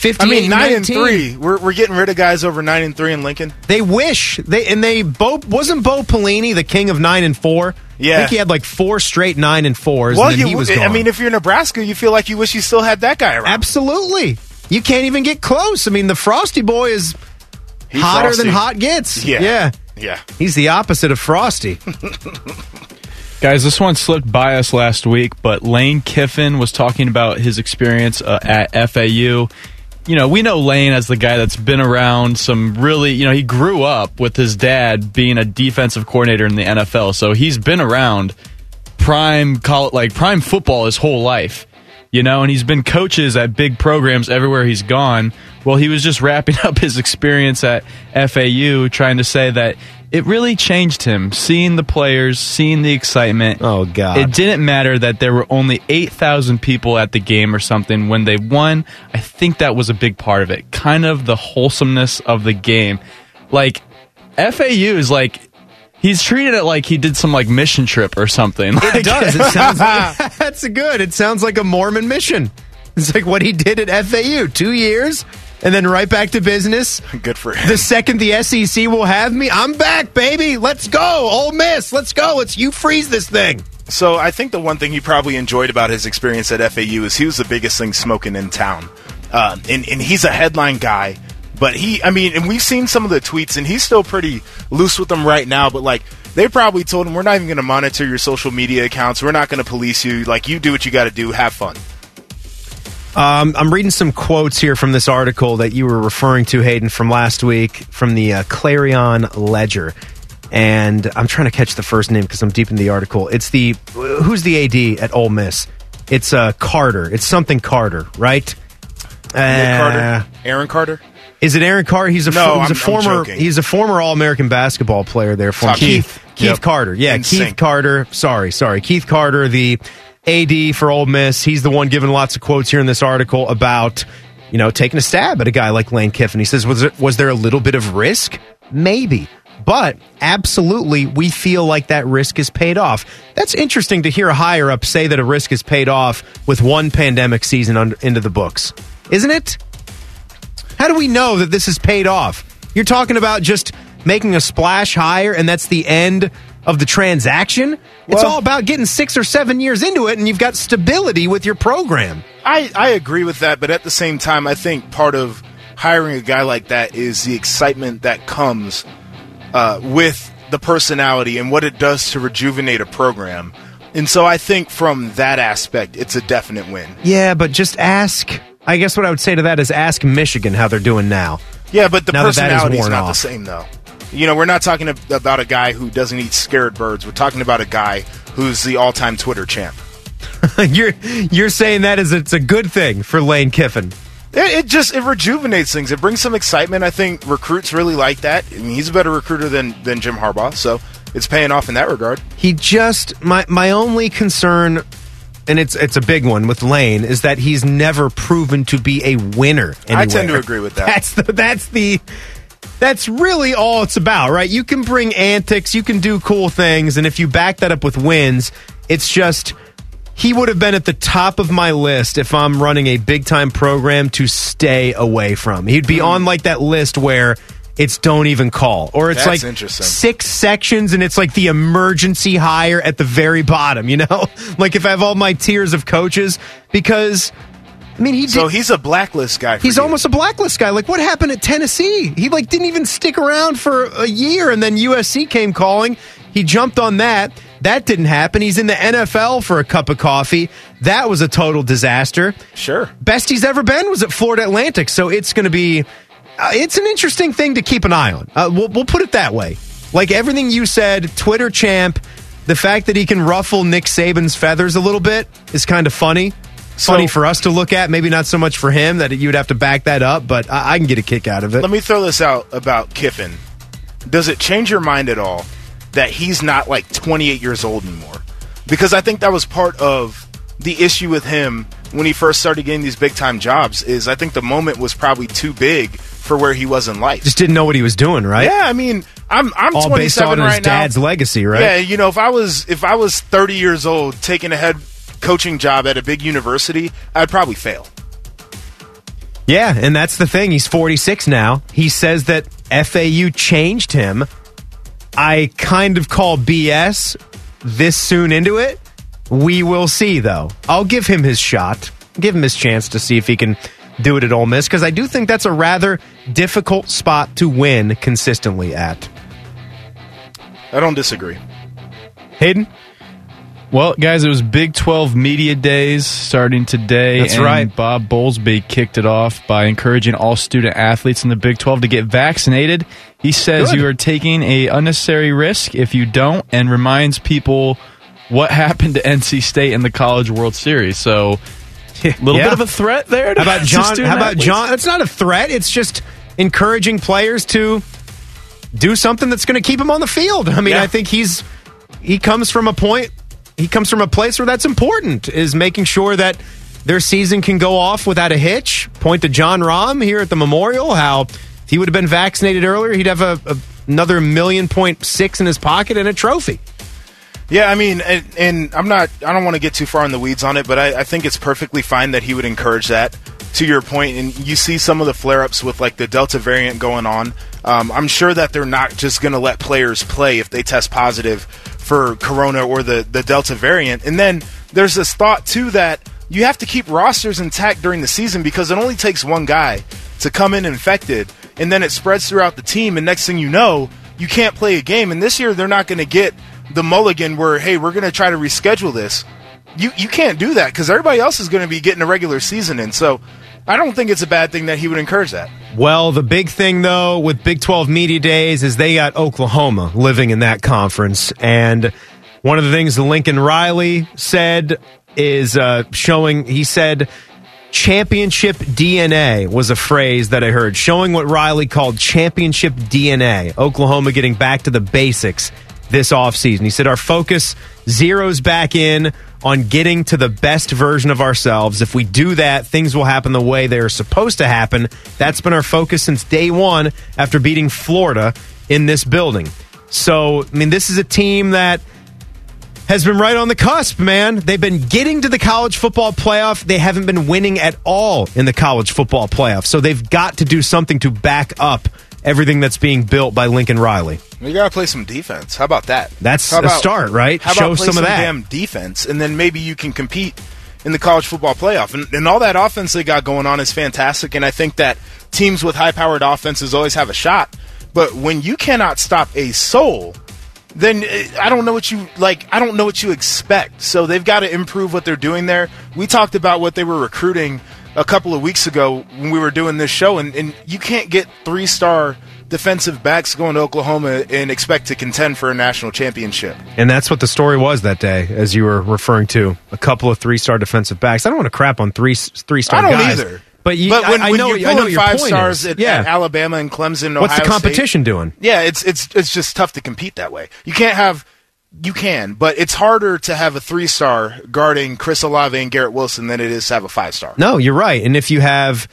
58, I mean, 9-3. We're getting rid of guys over 9-3 in Lincoln. They wish wasn't Bo Pelini the king of 9-4. Yeah, I think he had like 4 straight 9-4s. Well, and then he was gone. I mean, if you're Nebraska, you feel like you wish you still had that guy around. Absolutely, you can't even get close. I mean, the Frosty Boy is hotter than hot gets. Yeah. He's the opposite of Frosty. Guys, this one slipped by us last week, but Lane Kiffin was talking about his experience at FAU. You know, we know Lane as the guy that's been around some really, you know, he grew up with his dad being a defensive coordinator in the NFL, so he's been around prime football his whole life, you know, and he's been coaches at big programs everywhere he's gone. Well, he was just wrapping up his experience at FAU, trying to say that it really changed him, seeing the players, seeing the excitement. Oh, God. It didn't matter that there were only 8,000 people at the game or something when they won. I think that was a big part of it, kind of the wholesomeness of the game. Like, FAU is like... He's treated it like he did some like mission trip or something. It does. It sounds like, that's good. It sounds like a Mormon mission. It's like what he did at FAU, 2 years, and then right back to business. Good for him. The second the SEC will have me, I'm back, baby. Let's go, Ole Miss. Let's go. Let's you freeze this thing. So I think the one thing he probably enjoyed about his experience at FAU is he was the biggest thing smoking in town, and he's a headline guy. But and we've seen some of the tweets, and he's still pretty loose with them right now. But, like, they probably told him, we're not even going to monitor your social media accounts. We're not going to police you. Like, you do what you got to do. Have fun. I'm reading some quotes here from this article that you were referring to, Hayden, from last week from the Clarion Ledger. And I'm trying to catch the first name because I'm deep in the article. It's who's the AD at Ole Miss? It's Carter. It's something Carter, right? Carter? Aaron Carter? Is it Aaron Carter? He's a former All-American basketball player there for Keith yep. Carter. Yeah, and Keith Sink. Carter. Sorry. Keith Carter, the AD for Ole Miss. He's the one giving lots of quotes here in this article about, you know, taking a stab at a guy like Lane Kiffin. He says, was there a little bit of risk? Maybe. But absolutely, we feel like that risk is paid off. That's interesting to hear a higher-up say that a risk is paid off with one pandemic season into the books. Isn't it? How do we know that this is paid off? You're talking about just making a splash higher, and that's the end of the transaction? Well, it's all about getting 6 or 7 years into it, and you've got stability with your program. I agree with that, but at the same time, I think part of hiring a guy like that is the excitement that comes with the personality and what it does to rejuvenate a program. And so I think from that aspect, it's a definite win. Yeah, but just ask... I guess what I would say to that is ask Michigan how they're doing now. Yeah, but the personality is not the same, though. You know, we're not talking about a guy who doesn't eat scared birds. We're talking about a guy who's the all-time Twitter champ. You're saying that it's a good thing for Lane Kiffin. It rejuvenates things. It brings some excitement. I think recruits really like that. I mean, he's a better recruiter than Jim Harbaugh, so it's paying off in that regard. He just... My only concern... And it's a big one with Lane, is that he's never proven to be a winner anywhere. I tend to agree with that. That's really all it's about, right? You can bring antics, you can do cool things, and if you back that up with wins, it's just he would have been at the top of my list if I'm running a big-time program to stay away from. He'd be on like that list where it's don't even call. Or it's that's like 6 sections and it's like the emergency hire at the very bottom, you know? Like if I have all my tiers of coaches, because, I mean, So he's a blacklist guy. He's almost a blacklist guy. Like what happened at Tennessee? He like didn't even stick around for a year and then USC came calling. He jumped on that. That didn't happen. He's in the NFL for a cup of coffee. That was a total disaster. Sure. Best he's ever been was at Florida Atlantic. So it's going to be... it's an interesting thing to keep an eye on. We'll put it that way. Like everything you said, Twitter champ, the fact that he can ruffle Nick Saban's feathers a little bit is kind of funny. Funny for us to look at. Maybe not so much for him that you'd have to back that up, but I can get a kick out of it. Let me throw this out about Kiffin. Does it change your mind at all that he's not like 28 years old anymore? Because I think that was part of the issue with him when he first started getting these big-time jobs is I think the moment was probably too big for where he was in life. Just didn't know what he was doing, right? Yeah, I mean, I'm all 27 right now. All based on his dad's legacy, right? Yeah, you know, if I was 30 years old taking a head coaching job at a big university, I'd probably fail. Yeah, and that's the thing. He's 46 now. He says that FAU changed him. I kind of call BS this soon into it. We will see, though. I'll give him his shot. Give him his chance to see if he can do it at Ole Miss, because I do think that's a rather difficult spot to win consistently at. I don't disagree. Hayden? Well, guys, it was Big 12 Media Days starting today. That's right. Bob Bowlesby kicked it off by encouraging all student athletes in the Big 12 to get vaccinated. He says you are taking a unnecessary risk if you don't, and reminds people what happened to NC State in the College World Series. So a little bit of a threat there. How about John? It's not a threat. It's just encouraging players to do something that's going to keep them on the field. I mean, I think he comes from a place where that's important, is making sure that their season can go off without a hitch. Point to John Rahm here at the Memorial, how if he would have been vaccinated earlier, he'd have another $1.6 million in his pocket and a trophy. Yeah, I mean, and I don't want to get too far in the weeds on it, but I think it's perfectly fine that he would encourage that, to your point. And you see some of the flare-ups with, like, the Delta variant going on. I'm sure that they're not just going to let players play if they test positive for Corona or the Delta variant. And then there's this thought, too, that you have to keep rosters intact during the season, because it only takes one guy to come in infected, and then it spreads throughout the team, and next thing you know, you can't play a game. And this year they're not going to get the mulligan where, hey, we're going to try to reschedule this. You can't do that, because everybody else is going to be getting a regular season in. So I don't think it's a bad thing that he would encourage that. Well, the big thing, though, with Big 12 Media Days is they got Oklahoma living in that conference. And one of the things Lincoln Riley said is he said championship DNA was a phrase that I heard, showing what Riley called championship DNA. Oklahoma getting back to the basics this offseason. He said, our focus zeroes back in on getting to the best version of ourselves. If we do that, things will happen the way they are supposed to happen. That's been our focus since day one after beating Florida in this building. So, I mean, this is a team that has been right on the cusp, man. They've been getting to the college football playoff. They haven't been winning at all in the college football playoff. So they've got to do something to back up everything that's being built by Lincoln Riley. You got to play some defense. How about that? That's a start, right? How about show some of that damn defense, and then maybe you can compete in the college football playoff. And all that offense they got going on is fantastic, and I think that teams with high-powered offenses always have a shot. But when you cannot stop a soul, then I don't know what you expect. So they've got to improve what they're doing there. We talked about what they were recruiting a couple of weeks ago when we were doing this show, and you can't get three-star defensive backs going to Oklahoma and expect to contend for a national championship. And that's what the story was that day, as you were referring to, a couple of three-star defensive backs. I don't want to crap on three-star guys. I don't either. But when you're pulling five stars at Alabama and Clemson and Ohio State. What's the competition doing? Yeah, it's just tough to compete that way. You can, but it's harder to have a three-star guarding Chris Olave and Garrett Wilson than it is to have a five-star. No, you're right. And if you have...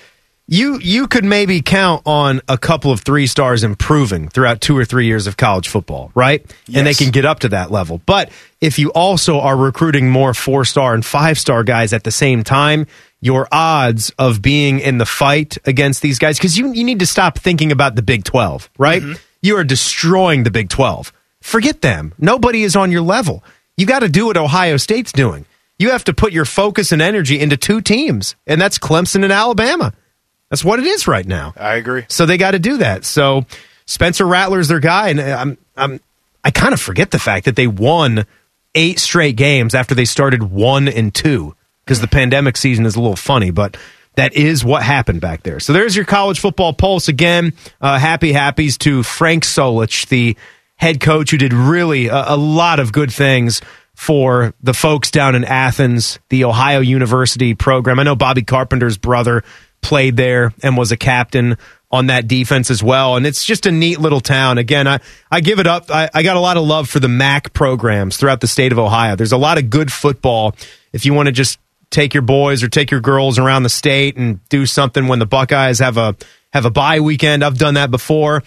You could maybe count on a couple of three stars improving throughout 2 or 3 years of college football, right? Yes. And they can get up to that level. But if you also are recruiting more 4-star and 5-star guys at the same time, your odds of being in the fight against these guys, because you need to stop thinking about the Big 12, right? Mm-hmm. You are destroying the Big 12. Forget them. Nobody is on your level. You got to do what Ohio State's doing. You have to put your focus and energy into two teams, and that's Clemson and Alabama. That's what it is right now. I agree. So they got to do that. So Spencer Rattler's their guy, and I kind of forget the fact that they won 8 straight games after they started 1-2, because the pandemic season is a little funny, but that is what happened back there. So there's your college football pulse again. Happy to Frank Solich, the head coach who did really a lot of good things for the folks down in Athens, the Ohio University program. I know Bobby Carpenter's brother played there and was a captain on that defense as well. And it's just a neat little town. Again, I give it up. I got a lot of love for the MAC programs throughout the state of Ohio. There's a lot of good football. If you want to just take your boys or take your girls around the state and do something when the Buckeyes have a bye weekend, I've done that before.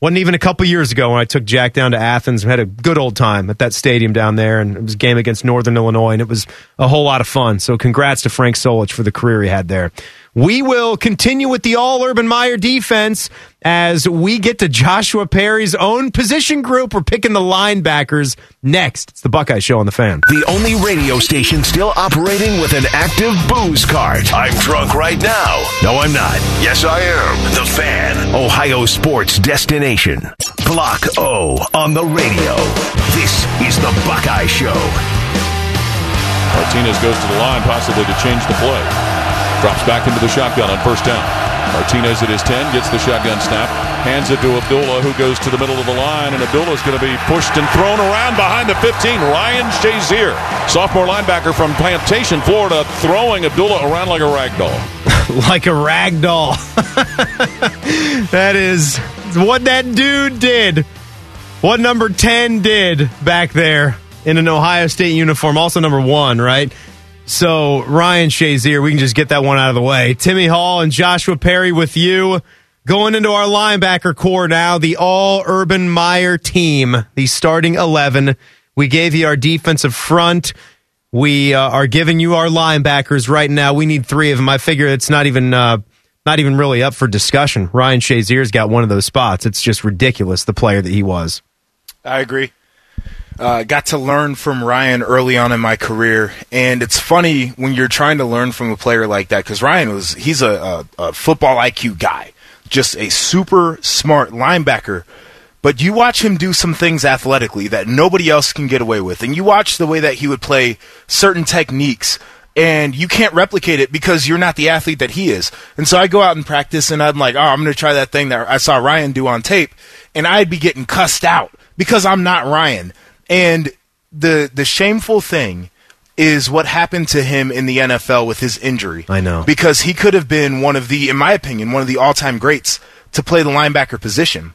Wasn't even a couple years ago when I took Jack down to Athens and had a good old time at that stadium down there. And it was a game against Northern Illinois, and it was a whole lot of fun. So congrats to Frank Solich for the career he had there. We will continue with the all-Urban Meyer defense as we get to Joshua Perry's own position group. We're picking the linebackers next. It's the Buckeye Show on the Fan. The only radio station still operating with an active booze cart. I'm drunk right now. No, I'm not. Yes, I am. The Fan, Ohio sports destination. Block O on the radio. This is the Buckeye Show. Martinez goes to the line, possibly to change the play. Drops back into the shotgun on first down. Martinez at his 10, gets the shotgun snap, hands it to Abdullah, who goes to the middle of the line, and Abdullah's going to be pushed and thrown around behind the 15. Ryan Shazier, sophomore linebacker from Plantation, Florida, throwing Abdullah around like a ragdoll. Like a ragdoll. That is what that dude did. What number 10 did back there in an Ohio State uniform. Also number 1, right? So, Ryan Shazier, we can just get that one out of the way. Timmy Hall and Joshua Perry with you. Going into our linebacker core now, the all-Urban Meyer team, the starting 11. We gave you our defensive front. We are giving you our linebackers right now. We need 3 of them. I figure it's not even really up for discussion. Ryan Shazier's got one of those spots. It's just ridiculous, the player that he was. I agree. Got to learn from Ryan early on in my career, and it's funny when you're trying to learn from a player like that, because Ryan he's a football IQ guy, just a super smart linebacker, but you watch him do some things athletically that nobody else can get away with, and you watch the way that he would play certain techniques, and you can't replicate it because you're not the athlete that he is. And so I go out and practice, and I'm like, oh, I'm going to try that thing that I saw Ryan do on tape, and I'd be getting cussed out because I'm not Ryan. And the shameful thing is what happened to him in the NFL with his injury. I know. Because he could have been in my opinion, one of the all-time greats to play the linebacker position.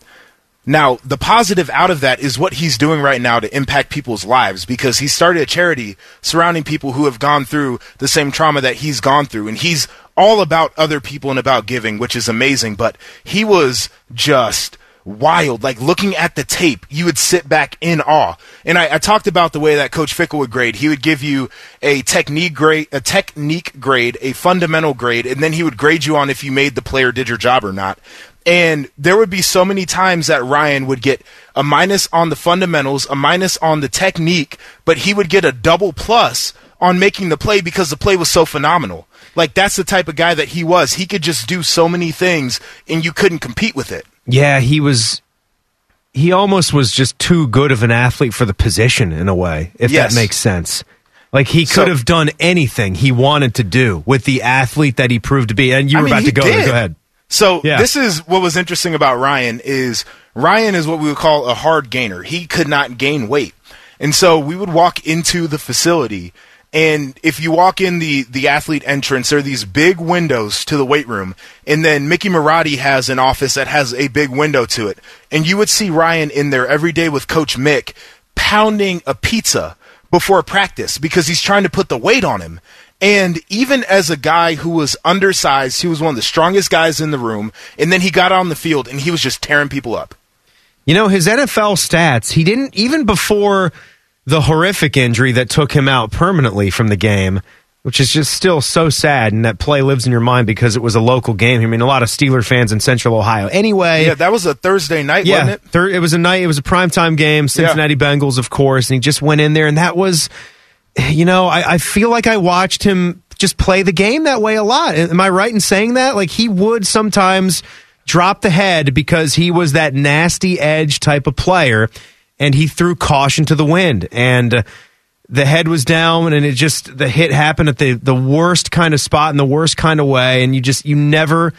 Now, the positive out of that is what he's doing right now to impact people's lives, because he started a charity surrounding people who have gone through the same trauma that he's gone through. And he's all about other people and about giving, which is amazing. But he was just wild. Like, looking at the tape, you would sit back in awe. And I talked about the way that Coach Fickell would grade. He would give you a technique grade, a fundamental grade, and then he would grade you on if you made the play or did your job or not. And there would be so many times that Ryan would get a minus on the fundamentals, a minus on the technique, but he would get a double plus on making the play because the play was so phenomenal. Like, that's the type of guy that he was. He could just do so many things, and you couldn't compete with it. Yeah, he almost was just too good of an athlete for the position in a way, if yes. That makes sense. Like, he could have done anything he wanted to do with the athlete that he proved to be. And go ahead. So This is what was interesting about Ryan is what we would call a hard gainer. He could not gain weight. And so we would walk into the facility, and if you walk in the athlete entrance, there are these big windows to the weight room. And then Mickey Marotti has an office that has a big window to it. And you would see Ryan in there every day with Coach Mick pounding a pizza before practice because he's trying to put the weight on him. And even as a guy who was undersized, he was one of the strongest guys in the room. And then he got on the field, and he was just tearing people up. You know, his NFL stats, he didn't, even before the horrific injury that took him out permanently from the game, which is just still so sad, and that play lives in your mind because it was a local game. I mean, a lot of Steelers fans in Central Ohio. Anyway. Yeah, that was a Thursday night, wasn't it? It was a night. It was a primetime game, Cincinnati Bengals, of course, and he just went in there, and that was, you know, I feel like I watched him just play the game that way a lot. Am I right in saying that? Like, he would sometimes drop the head because he was that nasty edge type of player. And he threw caution to the wind, and the head was down, and the hit happened at the worst kind of spot in the worst kind of way, and you never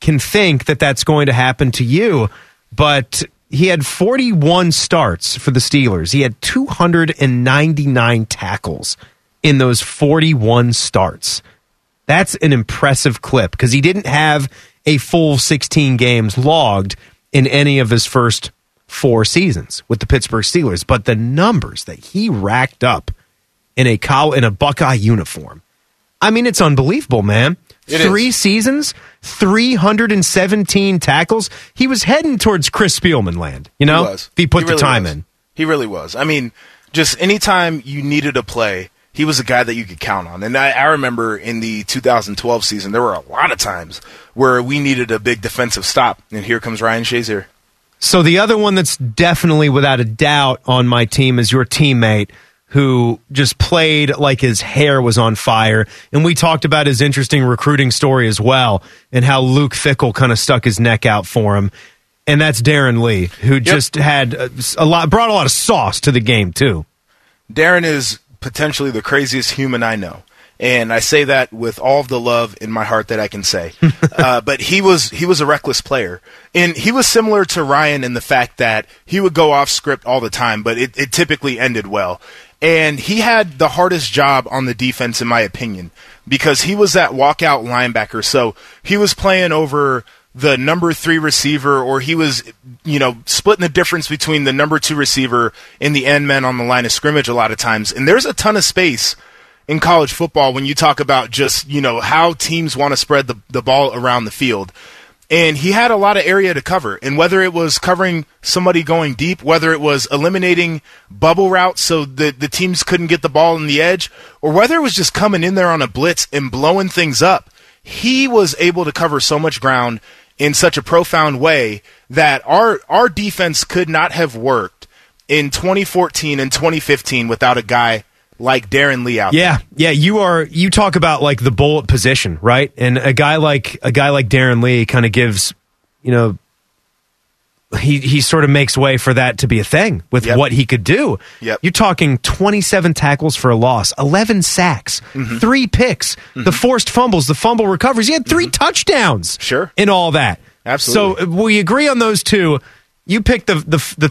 can think that that's going to happen to you. But he had 41 starts for the Steelers. He had 299 tackles in those 41 starts. That's an impressive clip, because he didn't have a full 16 games logged in any of his first 4 seasons with the Pittsburgh Steelers, but the numbers that he racked up in a Buckeye uniform, I mean, it's unbelievable, man. Three seasons, 317 tackles. He was heading towards Chris Spielman land, you know, if he put the time in. He really was. I mean, just anytime you needed a play he was a guy that you could count on. And I remember in the 2012 season, there were a lot of times where we needed a big defensive stop. And here comes Ryan Shazier. So the other one that's definitely without a doubt on my team is your teammate, who just played like his hair was on fire. And we talked about his interesting recruiting story as well, and how Luke Fickell kind of stuck his neck out for him. And that's Darren Lee, who just had brought a lot of sauce to the game, too. Darren is potentially the craziest human I know. And I say that with all of the love in my heart that I can say. But he was a reckless player. And he was similar to Ryan in the fact that he would go off script all the time, but it typically ended well. And he had the hardest job on the defense, in my opinion, because he was that walkout linebacker. So he was playing over the number 3 receiver, or he was, splitting the difference between the number 2 receiver and the end man on the line of scrimmage a lot of times. And there's a ton of space in college football when you talk about just, how teams want to spread the ball around the field. And he had a lot of area to cover. And whether it was covering somebody going deep, whether it was eliminating bubble routes so the teams couldn't get the ball on the edge, or whether it was just coming in there on a blitz and blowing things up, he was able to cover so much ground in such a profound way that our defense could not have worked in 2014 and 2015 without a guy like Darren Lee out there. Yeah, you talk about like the bullet position, right? And a guy like Darren Lee kind of gives, he sort of makes way for that to be a thing with what he could do. Yep. You're talking 27 tackles for a loss, 11 sacks, 3 picks, the forced fumbles, the fumble recoveries. He had 3 touchdowns. Sure. And all that. Absolutely. So we agree on those two. You pick the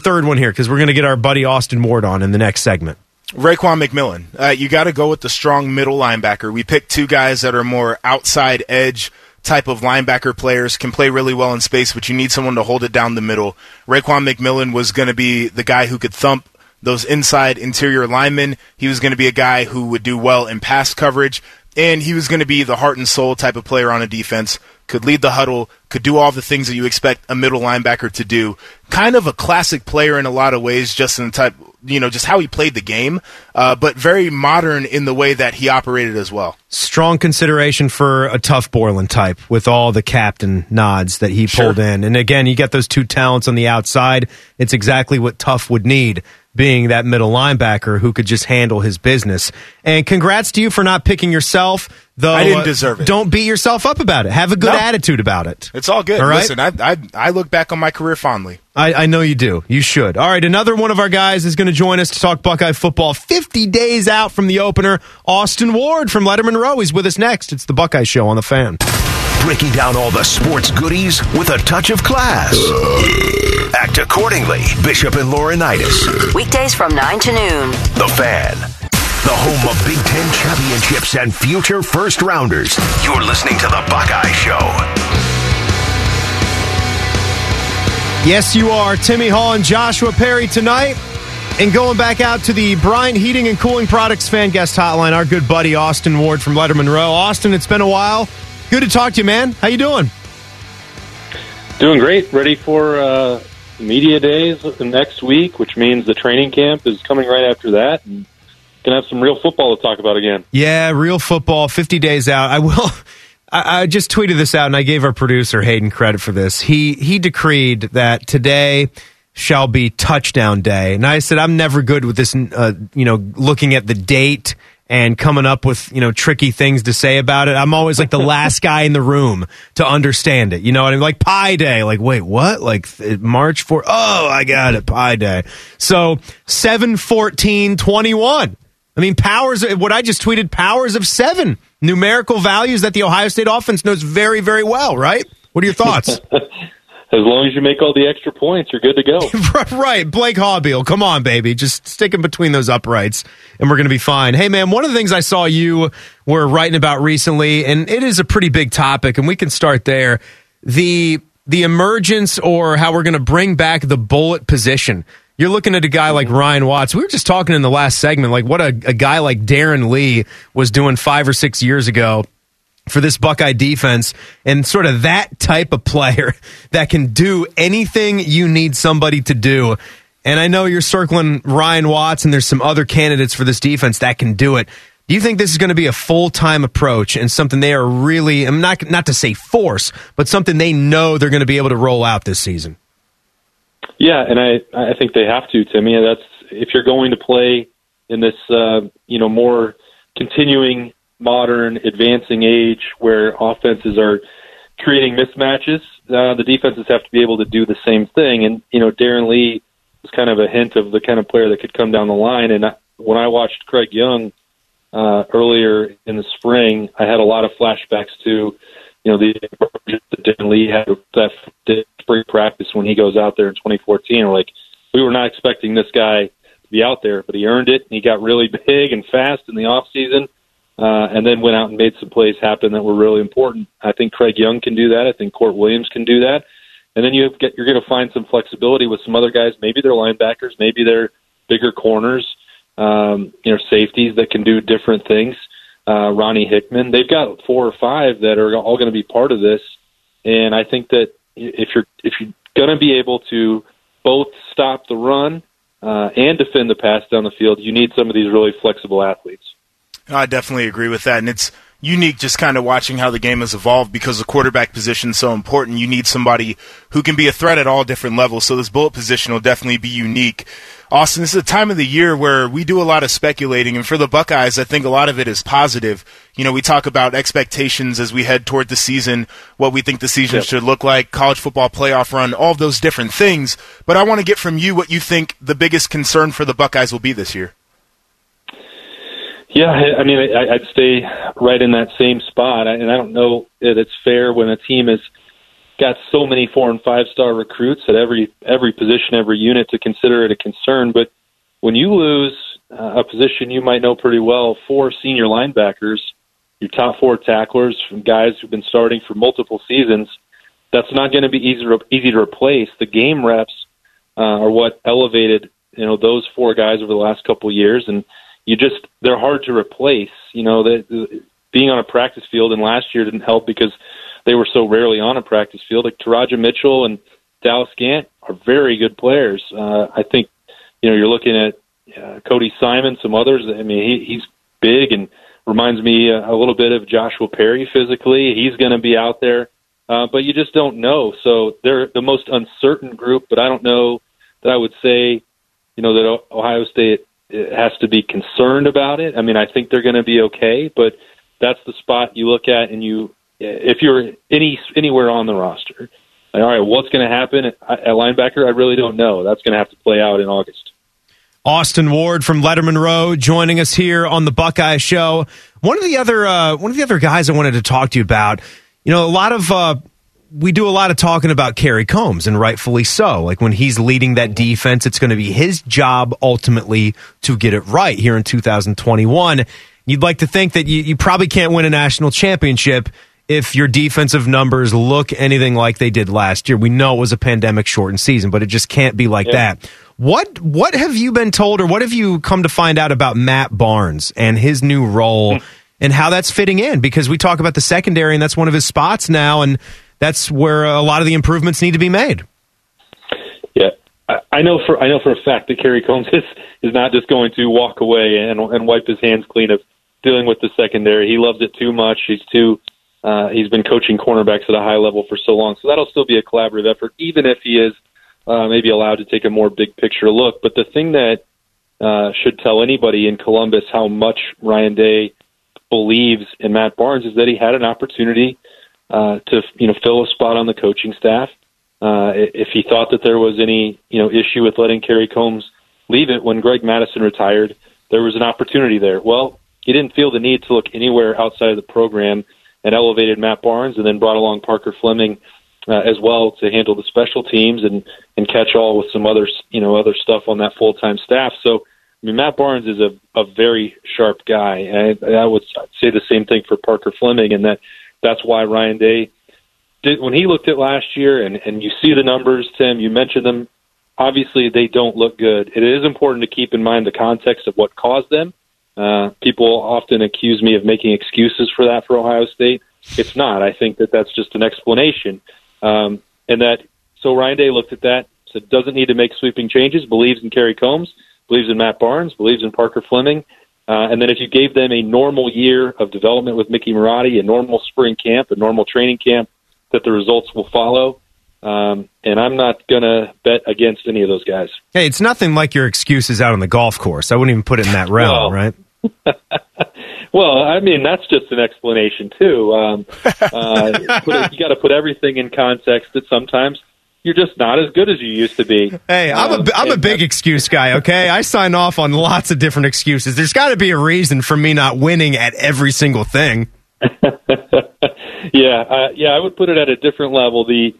third one here, because we're going to get our buddy Austin Ward on in the next segment. Raekwon McMillan. You got to go with the strong middle linebacker. We picked 2 guys that are more outside edge type of linebacker players, can play really well in space, but you need someone to hold it down the middle. Raekwon McMillan was going to be the guy who could thump those inside interior linemen. He was going to be a guy who would do well in pass coverage, and he was going to be the heart and soul type of player on a defense, could lead the huddle, could do all the things that you expect a middle linebacker to do. Kind of a classic player in a lot of ways, just in the type, just how he played the game, but very modern in the way that he operated as well. Strong consideration for a tough Borland type with all the captain nods that he pulled in. And again, you get those 2 talents on the outside. It's exactly what Tough would need, being that middle linebacker who could just handle his business. And congrats to you for not picking yourself, though. I didn't deserve it. Don't beat yourself up about it. Have a good attitude about it. It's all good. All right? Listen, I look back on my career fondly. I know you do. You should. All right, another one of our guys is going to join us to talk Buckeye football 50 days out from the opener. Austin Ward from Letterman Row is with us next. It's the Buckeye Show on the Fan. Breaking down all the sports goodies with a touch of class. Act accordingly. Bishop and Laurinaitis. Weekdays from 9 to noon. The Fan. The home of Big Ten championships and future first rounders. You're listening to the Buckeye Show. Yes, you are. Timmy Hall and Joshua Perry tonight. And going back out to the Bryant Heating and Cooling Products Fan Guest Hotline, our good buddy Austin Ward from Letterman Row. Austin, it's been a while. Good to talk to you, man. How you doing? Doing great. Ready for media days next week, which means the training camp is coming right after that. And gonna have some real football to talk about again. Yeah, real football. 50 days out. I will. I just tweeted this out, and I gave our producer, Hayden, credit for this. He decreed that today shall be touchdown day. And I said, I'm never good with this, looking at the date and coming up with, tricky things to say about it. I'm always like the last guy in the room to understand it. You know what I mean? Like Pi Day. Like, wait, what? Like March 4th? Oh, I got it. Pi Day. So 7/14/21. I mean, powers, what I just tweeted, powers of 7. Numerical values that the Ohio State offense knows very, very well, right? What are your thoughts? As long as you make all the extra points, you're good to go. Right. Blake Haubiel, come on, baby. Just stick him between those uprights, and we're going to be fine. Hey, man, one of the things I saw you were writing about recently, and it is a pretty big topic, and we can start there, the emergence or how we're going to bring back the bullet position. You're looking at a guy like Ryan Watts. We were just talking in the last segment, like what a guy like Darren Lee was doing 5 or 6 years ago for this Buckeye defense, and sort of that type of player that can do anything you need somebody to do. And I know you're circling Ryan Watts, and there's some other candidates for this defense that can do it. You think this is going to be a full-time approach and something they are really, I'm not to say force, but something they know they're going to be able to roll out this season? Yeah, and I think they have to, Timmy. That's if you're going to play in this, more continuing, modern, advancing age where offenses are creating mismatches, the defenses have to be able to do the same thing. And, Darren Lee was kind of a hint of the kind of player that could come down the line. And when I watched Craig Young earlier in the spring, I had a lot of flashbacks to, the Darren Lee had that spring practice when he goes out there in 2014. Like, we were not expecting this guy to be out there, but he earned it, and he got really big and fast in the offseason. And then went out and made some plays happen that were really important. I think Craig Young can do that. I think Court Williams can do that. And then you're going to find some flexibility with some other guys. Maybe they're linebackers. Maybe they're bigger corners, safeties that can do different things. Ronnie Hickman. They've got 4 or 5 that are all going to be part of this. And I think that if you're going to be able to both stop the run and defend the pass down the field, you need some of these really flexible athletes. I definitely agree with that, and it's unique just kind of watching how the game has evolved because the quarterback position is so important. You need somebody who can be a threat at all different levels, so this bullet position will definitely be unique. Austin, this is a time of the year where we do a lot of speculating, and for the Buckeyes, I think a lot of it is positive. We talk about expectations as we head toward the season, what we think the season should look like, college football playoff run, all of those different things. But I want to get from you what you think the biggest concern for the Buckeyes will be this year. Yeah, I mean, I'd stay right in that same spot, and I don't know that it's fair when a team has got so many 4- and 5-star recruits at every position, every unit, to consider it a concern. But when you lose a position you might know pretty well, 4 senior linebackers, your top 4 tacklers, from guys who've been starting for multiple seasons, that's not going to be easy to replace. The game reps are what elevated those 4 guys over the last couple of years, and they're hard to replace. Being on a practice field, and last year didn't help because they were so rarely on a practice field. Like Taraja Mitchell and Dallas Gant are very good players. I think, you're looking at Cody Simon, some others. I mean, he's big and reminds me a little bit of Joshua Perry physically. He's going to be out there, but you just don't know. So they're the most uncertain group, but I don't know that I would say, that Ohio State has to be concerned about it. I mean, I think they're going to be okay, but that's the spot you look at, and if you're anywhere on the roster, all right, what's going to happen at linebacker? I really don't know. That's going to have to play out in August. Austin Ward from Letterman Row joining us here on the Buckeye Show. One of the other guys I wanted to talk to you about. We do a lot of talking about Kerry Combs, and rightfully so. Like, when he's leading that defense, it's going to be his job ultimately to get it right here in 2021. You'd like to think that you probably can't win a national championship if your defensive numbers look anything like they did last year. We know it was a pandemic-shortened season, but it just can't be like that. What have you been told, or what have you come to find out about Matt Barnes and his new role and how that's fitting in? Because we talk about the secondary, and that's one of his spots now, and that's where a lot of the improvements need to be made. Yeah, I know for a fact that Kerry Combs is not just going to walk away and wipe his hands clean of dealing with the secondary. He loves it too much. He's been coaching cornerbacks at a high level for so long, so that'll still be a collaborative effort, even if he is maybe allowed to take a more big picture look. But the thing that should tell anybody in Columbus how much Ryan Day believes in Matt Barnes is that he had an opportunity to fill a spot on the coaching staff. If he thought that there was any issue with letting Kerry Combs leave it when Greg Madison retired, there was an opportunity there. Well, he didn't feel the need to look anywhere outside of the program and elevated Matt Barnes, and then brought along Parker Fleming as well to handle the special teams and catch all with some other stuff on that full-time staff. So, I mean, Matt Barnes is a very sharp guy, and I would say the same thing for Parker Fleming, and that's why Ryan Day did, when he looked at last year, and you see the numbers, Tim, you mentioned them. Obviously, they don't look good. It is important to keep in mind the context of what caused them. People often accuse me of making excuses for that for Ohio State. It's not. I think that that's just an explanation. So Ryan Day looked at that, said doesn't need to make sweeping changes, believes in Kerry Combs, believes in Matt Barnes, believes in Parker Fleming, And then if you gave them a normal year of development with Mickey Marotti, a normal spring camp, a normal training camp, that the results will follow. And I'm not going to bet against any of those guys. Hey, it's nothing like your excuses out on the golf course. I wouldn't even put it in that realm, right? Well, I mean, that's just an explanation, too. You got to put everything in context that sometimes you're just not as good as you used to be. Hey, I'm a big excuse guy, okay? I sign off on lots of different excuses. There's got to be a reason for me not winning at every single thing. Yeah, I would put it at a different level. The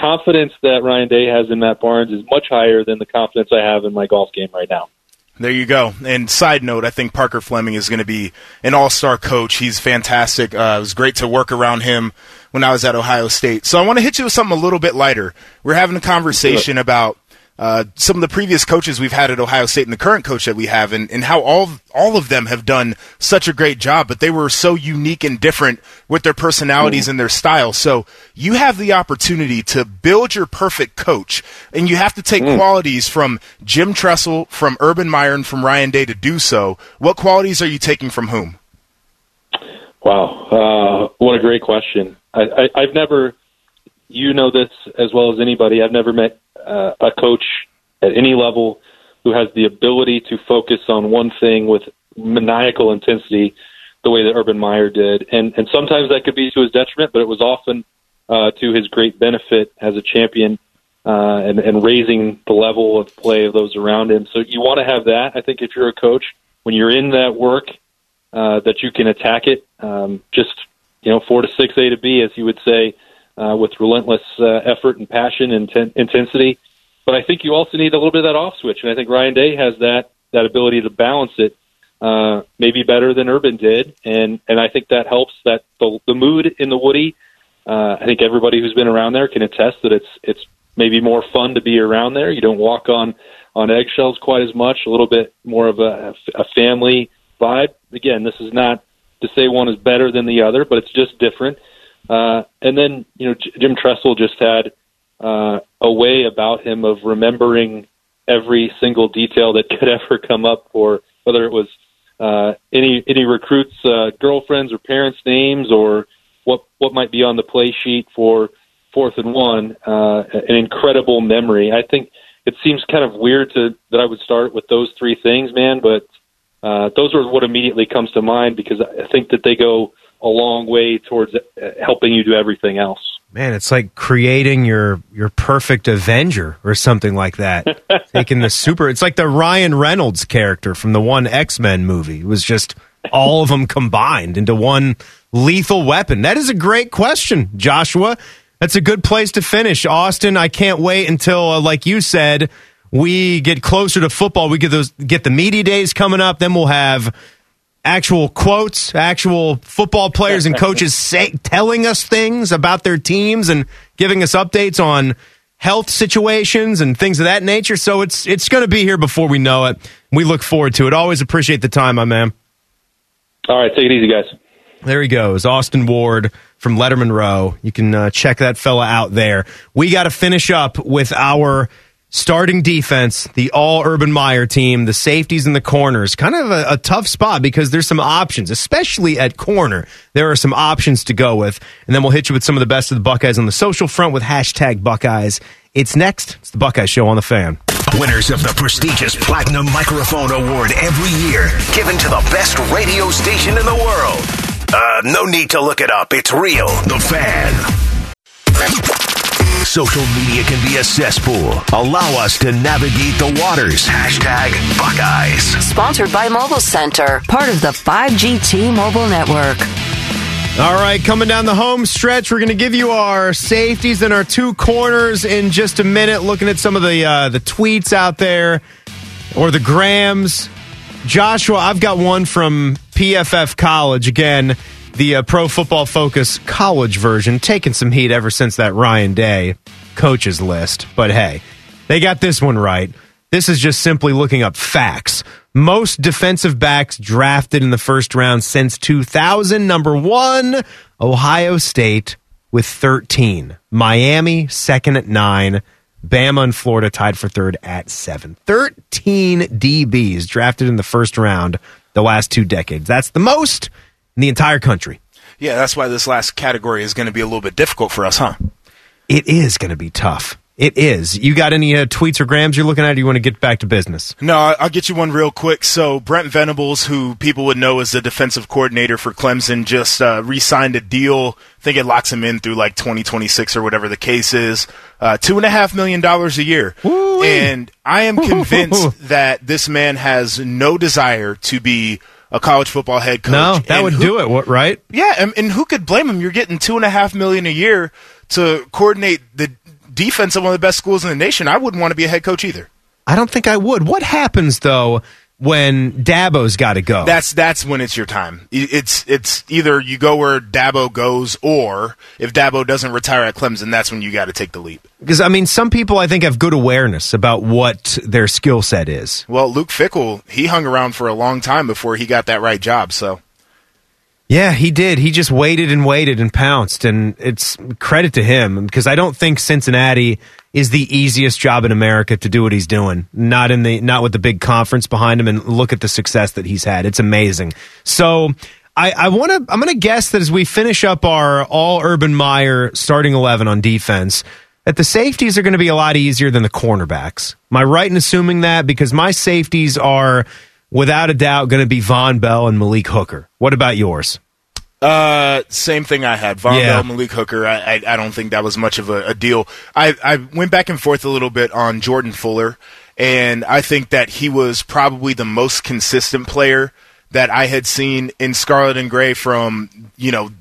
confidence that Ryan Day has in Matt Barnes is much higher than the confidence I have in my golf game right now. There you go. And side note, I think Parker Fleming is going to be an all-star coach. He's fantastic. It was great to work around him when I was at Ohio State. So I want to hit you with something a little bit lighter. We're having a conversation about some of the previous coaches we've had at Ohio State and the current coach that we have, and how all of them have done such a great job, but they were so unique and different with their personalities and their style. So you have the opportunity to build your perfect coach, and you have to take qualities from Jim Tressel, from Urban Meyer, and from Ryan Day to do so. What qualities are you taking from whom? Wow, what a great question. I've never, you know this as well as anybody, I've never met a coach at any level who has the ability to focus on one thing with maniacal intensity the way that Urban Meyer did. And sometimes that could be to his detriment, but it was often to his great benefit as a champion and raising the level of play of those around him. So you want to have that. I think if you're a coach, when you're in that work, that you can attack it, just, you know, 4 to 6, A to B, as you would say, with relentless effort and passion and intensity. But I think you also need a little bit of that off switch, and I think Ryan Day has that ability to balance it maybe better than Urban did, and I think that helps that the mood in the Woody. I think everybody who's been around there can attest that it's maybe more fun to be around there. You don't walk on eggshells quite as much, a little bit more of a family vibe. Again, this is not to say one is better than the other, but it's just different. And then, you know, Jim Tressel just had a way about him of remembering every single detail that could ever come up, or whether it was any recruits' girlfriends or parents' names, or what might be on the play sheet for 4th and 1. An incredible memory. I think it seems kind of weird that I would start with those three things, man, but those are what immediately comes to mind, because I think that they go a long way towards helping you do everything else. Man, it's like creating your perfect Avenger or something like that. Taking the super, it's like the Ryan Reynolds character from the one X-Men movie. It was just all of them combined into one lethal weapon. That is a great question, Joshua. That's a good place to finish. Austin, I can't wait until, like you said, we get closer to football. We get the media days coming up. Then we'll have actual quotes, actual football players and coaches telling us things about their teams and giving us updates on health situations and things of that nature. So it's going to be here before we know it. We look forward to it. Always appreciate the time, my man. All right, take it easy, guys. There he goes, Austin Ward from Letterman Row. You can check that fella out there. We got to finish up with our starting defense, the all-Urban Meyer team, the safeties and the corners. Kind of a tough spot because there's some options, especially at corner. There are some options to go with. And then we'll hit you with some of the best of the Buckeyes on the social front with #Buckeyes. It's next. It's the Buckeye Show on the Fan. Winners of the prestigious Platinum Microphone Award every year, given to the best radio station in the world. No need to look it up. It's real. The Fan. Social media can be a cesspool. Allow us to navigate the waters. #Buckeyes. Sponsored by Mobile Center, part of the 5G Mobile Network. All right, coming down the home stretch, we're going to give you our safeties and our two corners in just a minute. Looking at some of the tweets out there or the grams. Joshua, I've got one from PFF College again. The Pro Football Focus college version, taking some heat ever since that Ryan Day coaches list. But hey, they got this one right. This is just simply looking up facts. Most defensive backs drafted in the first round since 2000. Number 1, Ohio State with 13. Miami, second at 9. Bama and Florida tied for third at 7. 13 DBs drafted in the first round the last 2 decades. That's the most in the entire country. Yeah, that's why this last category is going to be a little bit difficult for us, huh? It is going to be tough. It is. You got any tweets or grams you're looking at, or you want to get back to business? No, I'll get you one real quick. So Brent Venables, who people would know as the defensive coordinator for Clemson, just re-signed a deal. I think it locks him in through like 2026 or whatever the case is. $2.5 million a year. Woo-wee. And I am convinced that this man has no desire to be a college football head coach. No, that would do it, right? Yeah, and who could blame him? You're getting $2.5 million a year to coordinate the defense at one of the best schools in the nation. I wouldn't want to be a head coach either. I don't think I would. What happens, though, when Dabo's got to go? That's when it's your time. It's either you go where Dabo goes, or if Dabo doesn't retire at Clemson, that's when you got to take the leap. Because, I mean, some people, I think, have good awareness about what their skill set is. Well, Luke Fickell, he hung around for a long time before he got that right job, so... Yeah, he did. He just waited and pounced, and it's credit to him, because I don't think Cincinnati is the easiest job in America to do what he's doing. Not with the big conference behind him, and look at the success that he's had. It's amazing. So I'm going to guess that as we finish up our all Urban Meyer starting 11 on defense, that the safeties are going to be a lot easier than the cornerbacks. Am I right in assuming that? Because my safeties are without a doubt going to be Von Bell and Malik Hooker. What about yours? Same thing I had. Von Bell, Malik Hooker. I don't think that was much of a deal. I went back and forth a little bit on Jordan Fuller, and I think that he was probably the most consistent player that I had seen in Scarlet and Gray from,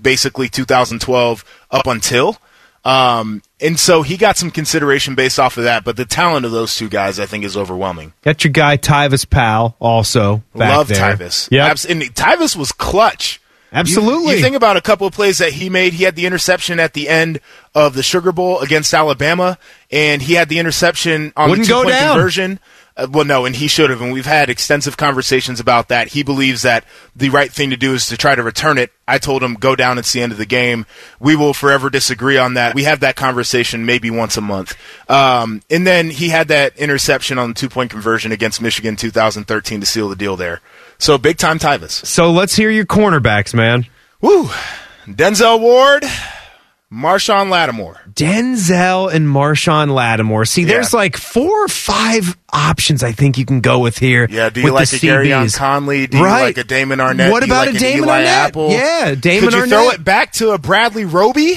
basically 2012 up until. And so he got some consideration based off of that, but the talent of those two guys, I think, is overwhelming. Got your guy Tyvis Powell also back. Love there. Tyvis. Yep. And Tyvis was clutch. Absolutely. You think about a couple of plays that he made. He had the interception at the end of the Sugar Bowl against Alabama, and he had the interception on the two-point conversion. Well, no, and he should have, and we've had extensive conversations about that. He believes that the right thing to do is to try to return it. I told him, go down, it's the end of the game. We will forever disagree on that. We have that conversation maybe once a month. And then he had that interception on the two-point conversion against Michigan 2013 to seal the deal there. So, big-time Tyvis. So, let's hear your cornerbacks, man. Woo! Denzel Ward, Marshawn Lattimore. Denzel and Marshawn Lattimore. See, there's like 4 or 5 options I think you can go with here. Yeah, do you like a Garyon Conley? Do you like a Damon Arnett? What about a Damon Arnett? Apple? Yeah, Damon Arnett. Could you throw it back to a Bradley Roby?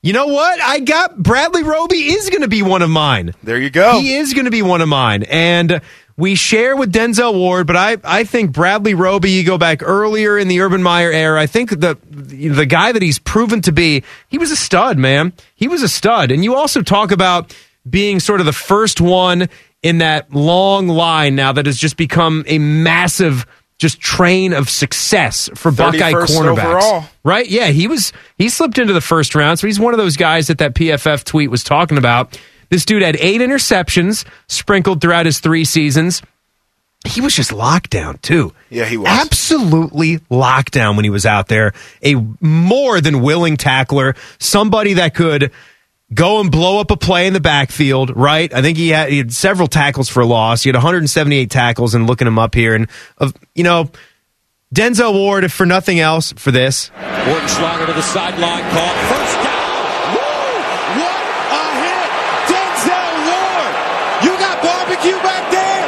You know what? I got Bradley Roby is going to be one of mine. There you go. He is going to be one of mine. And we share with Denzel Ward, but I think Bradley Roby, you go back earlier in the Urban Meyer era, I think the guy that he's proven to be, he was a stud, man. He was a stud. And you also talk about being sort of the first one in that long line now that has just become a massive just train of success for Buckeye cornerbacks. Overall. Right? Yeah, he slipped into the first round, so he's one of those guys that PFF tweet was talking about. This dude had 8 interceptions sprinkled throughout his 3 seasons. He was just locked down, too. Yeah, he was. Absolutely locked down when he was out there. A more than willing tackler, somebody that could go and blow up a play in the backfield, right? I think he had several tackles for loss. He had 178 tackles, and looking him up here. And, Denzel Ward, if for nothing else, for this. Ward to the sideline, caught first down. You back there,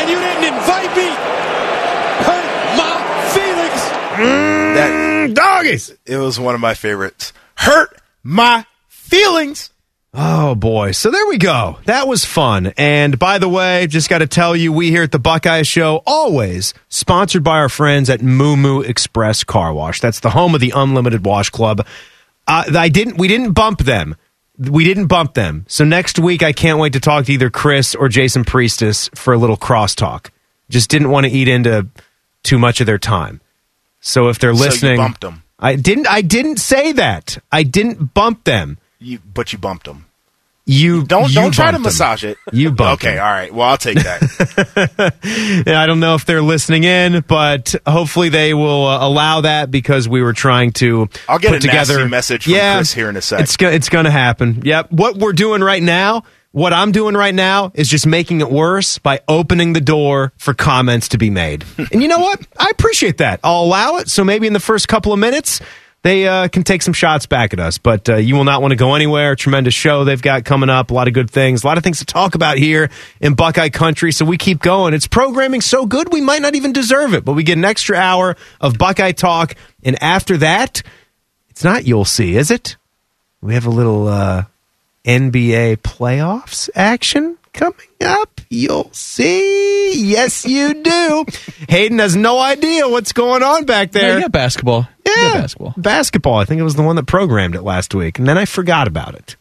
and you didn't invite me. Hurt my feelings. That doggies. It was one of my favorites. Hurt my feelings. Oh, boy. So there we go. That was fun. And by the way, just got to tell you, we here at the Buckeye Show, always sponsored by our friends at Moo Moo Express Car Wash. That's the home of the Unlimited Wash Club. We didn't bump them. We didn't bump them. So next week, I can't wait to talk to either Chris or Jason Priestis for a little crosstalk. Just didn't want to eat into too much of their time. So if they're listening... So you bumped them. I didn't say that. I didn't bump them. But you bumped them. Don't try to massage it. You bumped them. Okay, all right. Well, I'll take that. Yeah, I don't know if they're listening in, but hopefully they will allow that, because we were trying to I'll get put a together nasty message from Chris here in a sec. It's going to happen. Yep. What we're doing right now, What I'm doing right now is just making it worse by opening the door for comments to be made. And you know what? I appreciate that. I'll allow it. So maybe in the first couple of minutes, they can take some shots back at us. But you will not want to go anywhere. Tremendous show they've got coming up. A lot of good things. A lot of things to talk about here in Buckeye Country. So we keep going. It's programming so good we might not even deserve it. But we get an extra hour of Buckeye talk. And after that, it's not you'll see, is it? We have a little NBA playoffs action coming up. You'll see. Yes, you do. Hayden has no idea what's going on back there. Yeah, you got basketball. Yeah, basketball. I think it was the one that programmed it last week, and then I forgot about it.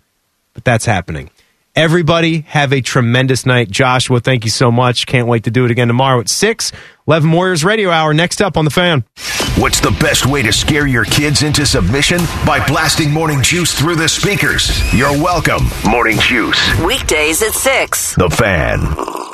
But that's happening. Everybody have a tremendous night. Joshua, thank you so much. Can't wait to do it again tomorrow at 6. 11 Warriors Radio Hour next up on The Fan. What's the best way to scare your kids into submission? By blasting Morning Juice through the speakers. You're welcome. Morning Juice. Weekdays at 6. The Fan.